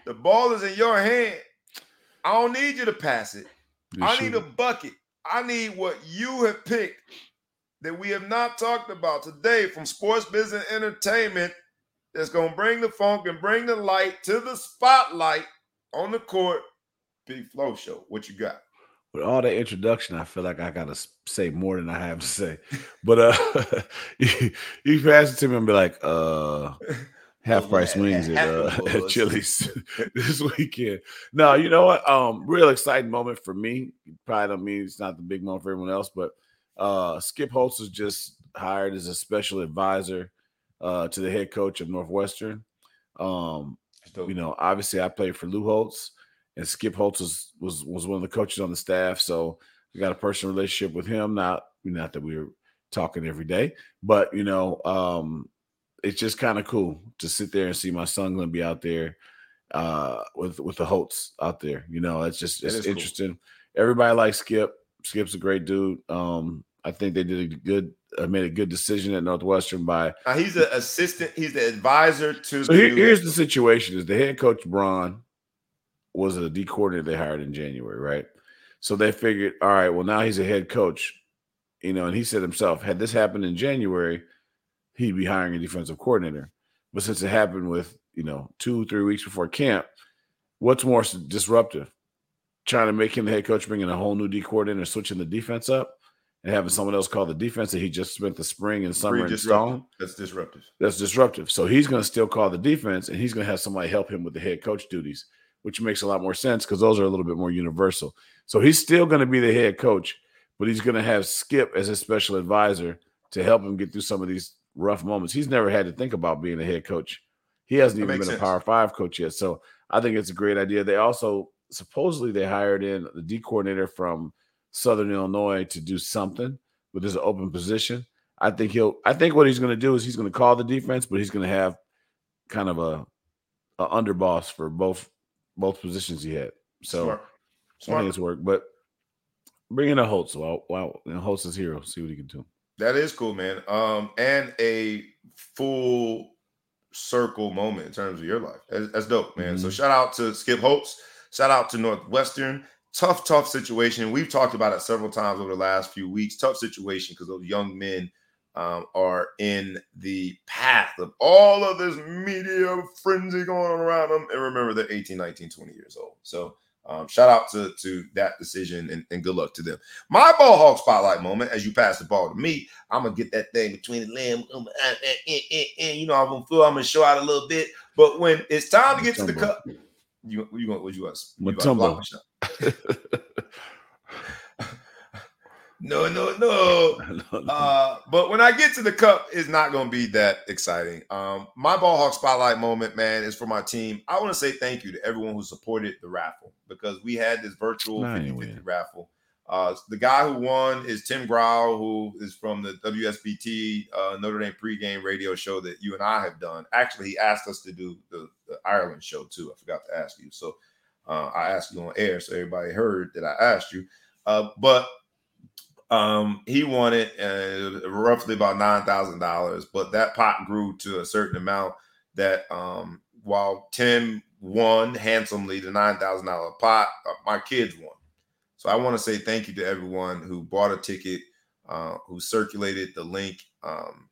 The ball is in your hand. I don't need you to pass it. I need a bucket. I need what you have picked that we have not talked about today from sports, business, entertainment. That's going to bring the funk and bring the light to the spotlight on the court. Big Flow Show, what you got? With all the introduction, I feel like I got to say more than I have to say. But you pass it to me and be like, half-price wings at Chili's this weekend. No, you know what? Real exciting moment for me. Probably don't mean it's not the big moment for everyone else, but Skip Holtz was just hired as a special advisor to the head coach of Northwestern. You know, obviously I played for Lou Holtz, and Skip Holtz was one of the coaches on the staff, so we got a personal relationship with him. Not that we were talking every day, but, you know, it's just kind of cool to sit there and see my son going to be out there with the Holtz out there. You know, it's interesting. Cool. Everybody likes Skip. Skip's a great dude. I think they did made a good decision at Northwestern by. He's an assistant. He's the advisor to. So here's the situation: is the head coach Braun was a D coordinator they hired in January, right? So they figured, all right, well now he's a head coach, you know. And he said himself, had this happened in January, he'd be hiring a defensive coordinator. But since it happened with 2-3 weeks before camp, what's more disruptive? Trying to make him the head coach, bringing a whole new D coordinator, switching the defense up. and having someone else call the defense that he just spent the spring and summer installing. That's disruptive. That's disruptive. So he's going to still call the defense, and he's going to have somebody help him with the head coach duties, which makes a lot more sense because those are a little bit more universal. So he's still going to be the head coach, but he's going to have Skip as his special advisor to help him get through some of these rough moments. He's never had to think about being a head coach. He hasn't even been a Power Five coach yet. So I think it's a great idea. They also supposedly they hired in the D coordinator from Southern Illinois to do something with his open position. I think what he's going to do is he's going to call the defense, but he's going to have kind of a underboss for both positions he had. So Smart. I think it's worked. But bring in a Holtz. Wow, and Holtz is here. We'll see what he can do. That is cool, man. And a full circle moment in terms of your life. That's dope, man. Mm-hmm. So shout out to Skip Holtz. Shout out to Northwestern. Tough situation. We've talked about it several times over the last few weeks. Tough situation because those young men are in the path of all of this media frenzy going on around them. And remember, they're 18, 19, 20 years old. So shout out to that decision and good luck to them. My Ball Hog Spotlight moment, as you pass the ball to me, I'm going to get that thing between the limb. You know, I'm going to show out a little bit. But when it's time to get to the cup, No. But when I get to the cup, it's not going to be that exciting. My Ball Hog Spotlight moment, man, is for my team. I want to say thank you to everyone who supported the raffle because we had this virtual 50-50 raffle. The guy who won is Tim Grau, who is from the WSBT Notre Dame pregame radio show that you and I have done. Actually, he asked us to do the Ireland show, too. I forgot to ask you. So I asked you on air, so everybody heard that I asked you. But he won it roughly about $9,000, but that pot grew to a certain amount that while Tim won handsomely the $9,000 pot, my kids won. So I want to say thank you to everyone who bought a ticket, who circulated the link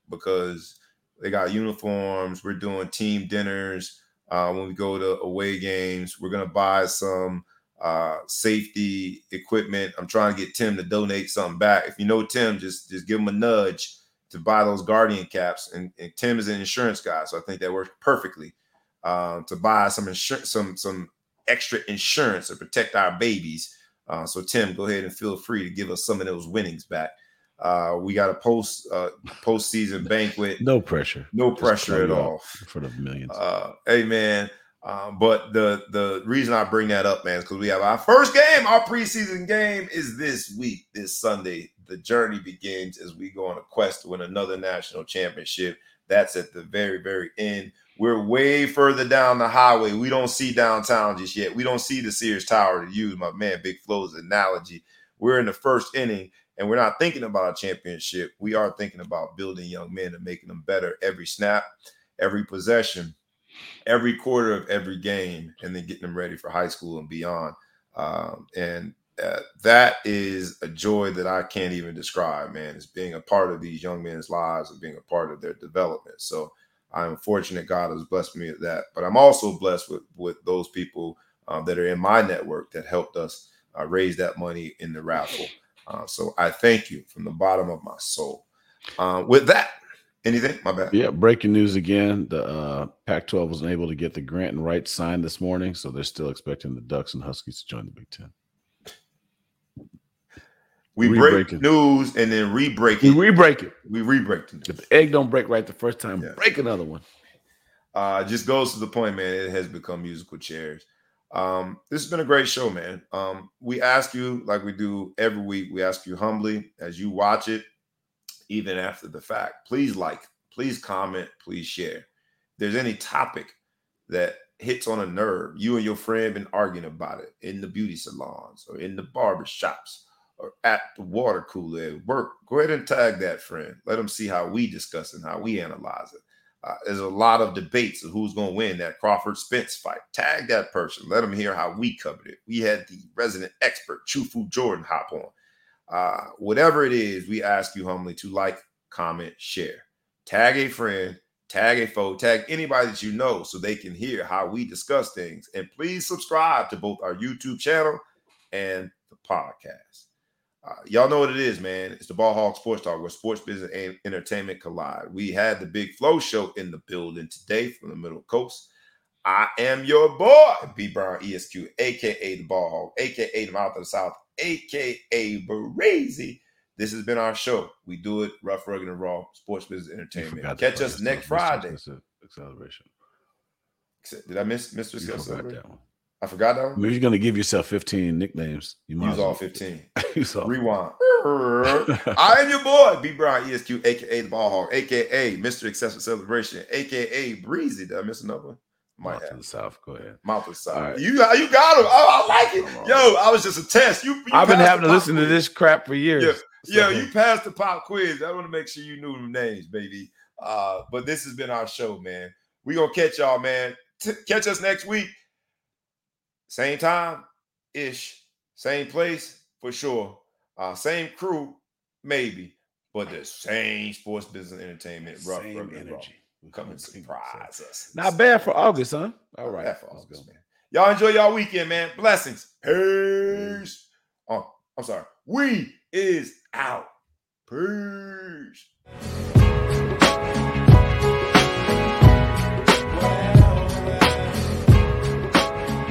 because they got uniforms. We're doing team dinners. When we go to away games, we're going to buy some safety equipment. I'm trying to get Tim to donate something back. If you know Tim, just give him a nudge to buy those Guardian caps. And Tim is an insurance guy, so I think that works perfectly to buy some insurance, some extra insurance to protect our babies. So, Tim, go ahead and feel free to give us some of those winnings back. We got a postseason banquet. No pressure at all. In front of millions. Hey, man. But the reason I bring that up, man, is because we have our first game. Our preseason game is this week, this Sunday. The journey begins as we go on a quest to win another national championship. That's at the very, very end. We're way further down the highway. We don't see downtown just yet. We don't see the Sears Tower, to use my man Big Flow's analogy. We're in the first inning, and we're not thinking about a championship. We are thinking about building young men and making them better every snap, every possession, every quarter of every game, and then getting them ready for high school and beyond. And that is a joy that I can't even describe, man. It's being a part of these young men's lives and being a part of their development. So I'm fortunate God has blessed me with that, but I'm also blessed with those people that are in my network that helped us raise that money in the raffle. So I thank you from the bottom of my soul. With that, anything? My bad. Yeah, breaking news again. The Pac-12 was unable to get the Grant and Wright signed this morning, so they're still expecting the Ducks and Huskies to join the Big Ten. We break news and then re-break it. We re-break the news. If the egg don't break right the first time, break another one. Just goes to the point, man. It has become musical chairs. This has been a great show, man. We ask you, like we do every week, we ask you humbly as you watch it, even after the fact. Please like, please comment, please share. If there's any topic that hits on a nerve, you and your friend been arguing about it in the beauty salons or in the barber shops or at the water cooler at work, go ahead and tag that friend. Let them see how we discuss and how we analyze it. There's a lot of debates of who's going to win that Crawford-Spence fight. Tag that person. Let them hear how we covered it. We had the resident expert, True Food Jordan, hop on. Whatever it is, we ask you humbly to like, comment, share. Tag a friend, tag a foe, tag anybody that you know so they can hear how we discuss things. And please subscribe to both our YouTube channel and the podcast. Y'all know what it is, man. It's the Ball Hog Sports Talk, where sports, business, and entertainment collide. We had the Big Flow Show in the building today from the Middle Coast. I am your boy, B. Brown, ESQ, a.k.a. the Ball Hog, a.k.a. the Mouth of the South, a.k.a. Brazy. This has been our show. We do it rough, rugged, and raw. Sports, business, entertainment. Catch us next Friday. Acceleration. Did I miss this? I forgot that one. We're just going to give yourself 15 nicknames. You might use all 15. Rewind. I am your boy, B. Brown, ESQ, a.k.a. the Ball Hog, a.k.a. Mr. Excessive Celebration, a.k.a. Breezy. Did I miss another one? Mouth of the South. Go ahead. Mouth of the South. Right. You got him. Oh, I like it. Yo, I was just a test. I've been having to listen to this crap for years. Yeah. So, you passed the pop quiz. I want to make sure you knew the names, baby. But this has been our show, man. We're going to catch y'all, man. Catch us next week. Same time-ish. Same place for sure. Same crew, maybe. But the same sports, business, entertainment. Rough, same rough, energy. Rough. Come and surprise us. Not bad for August, huh? All right. Bad for August, man. Y'all enjoy y'all weekend, man. Blessings. Peace. Oh, I'm sorry. We is out. Peace.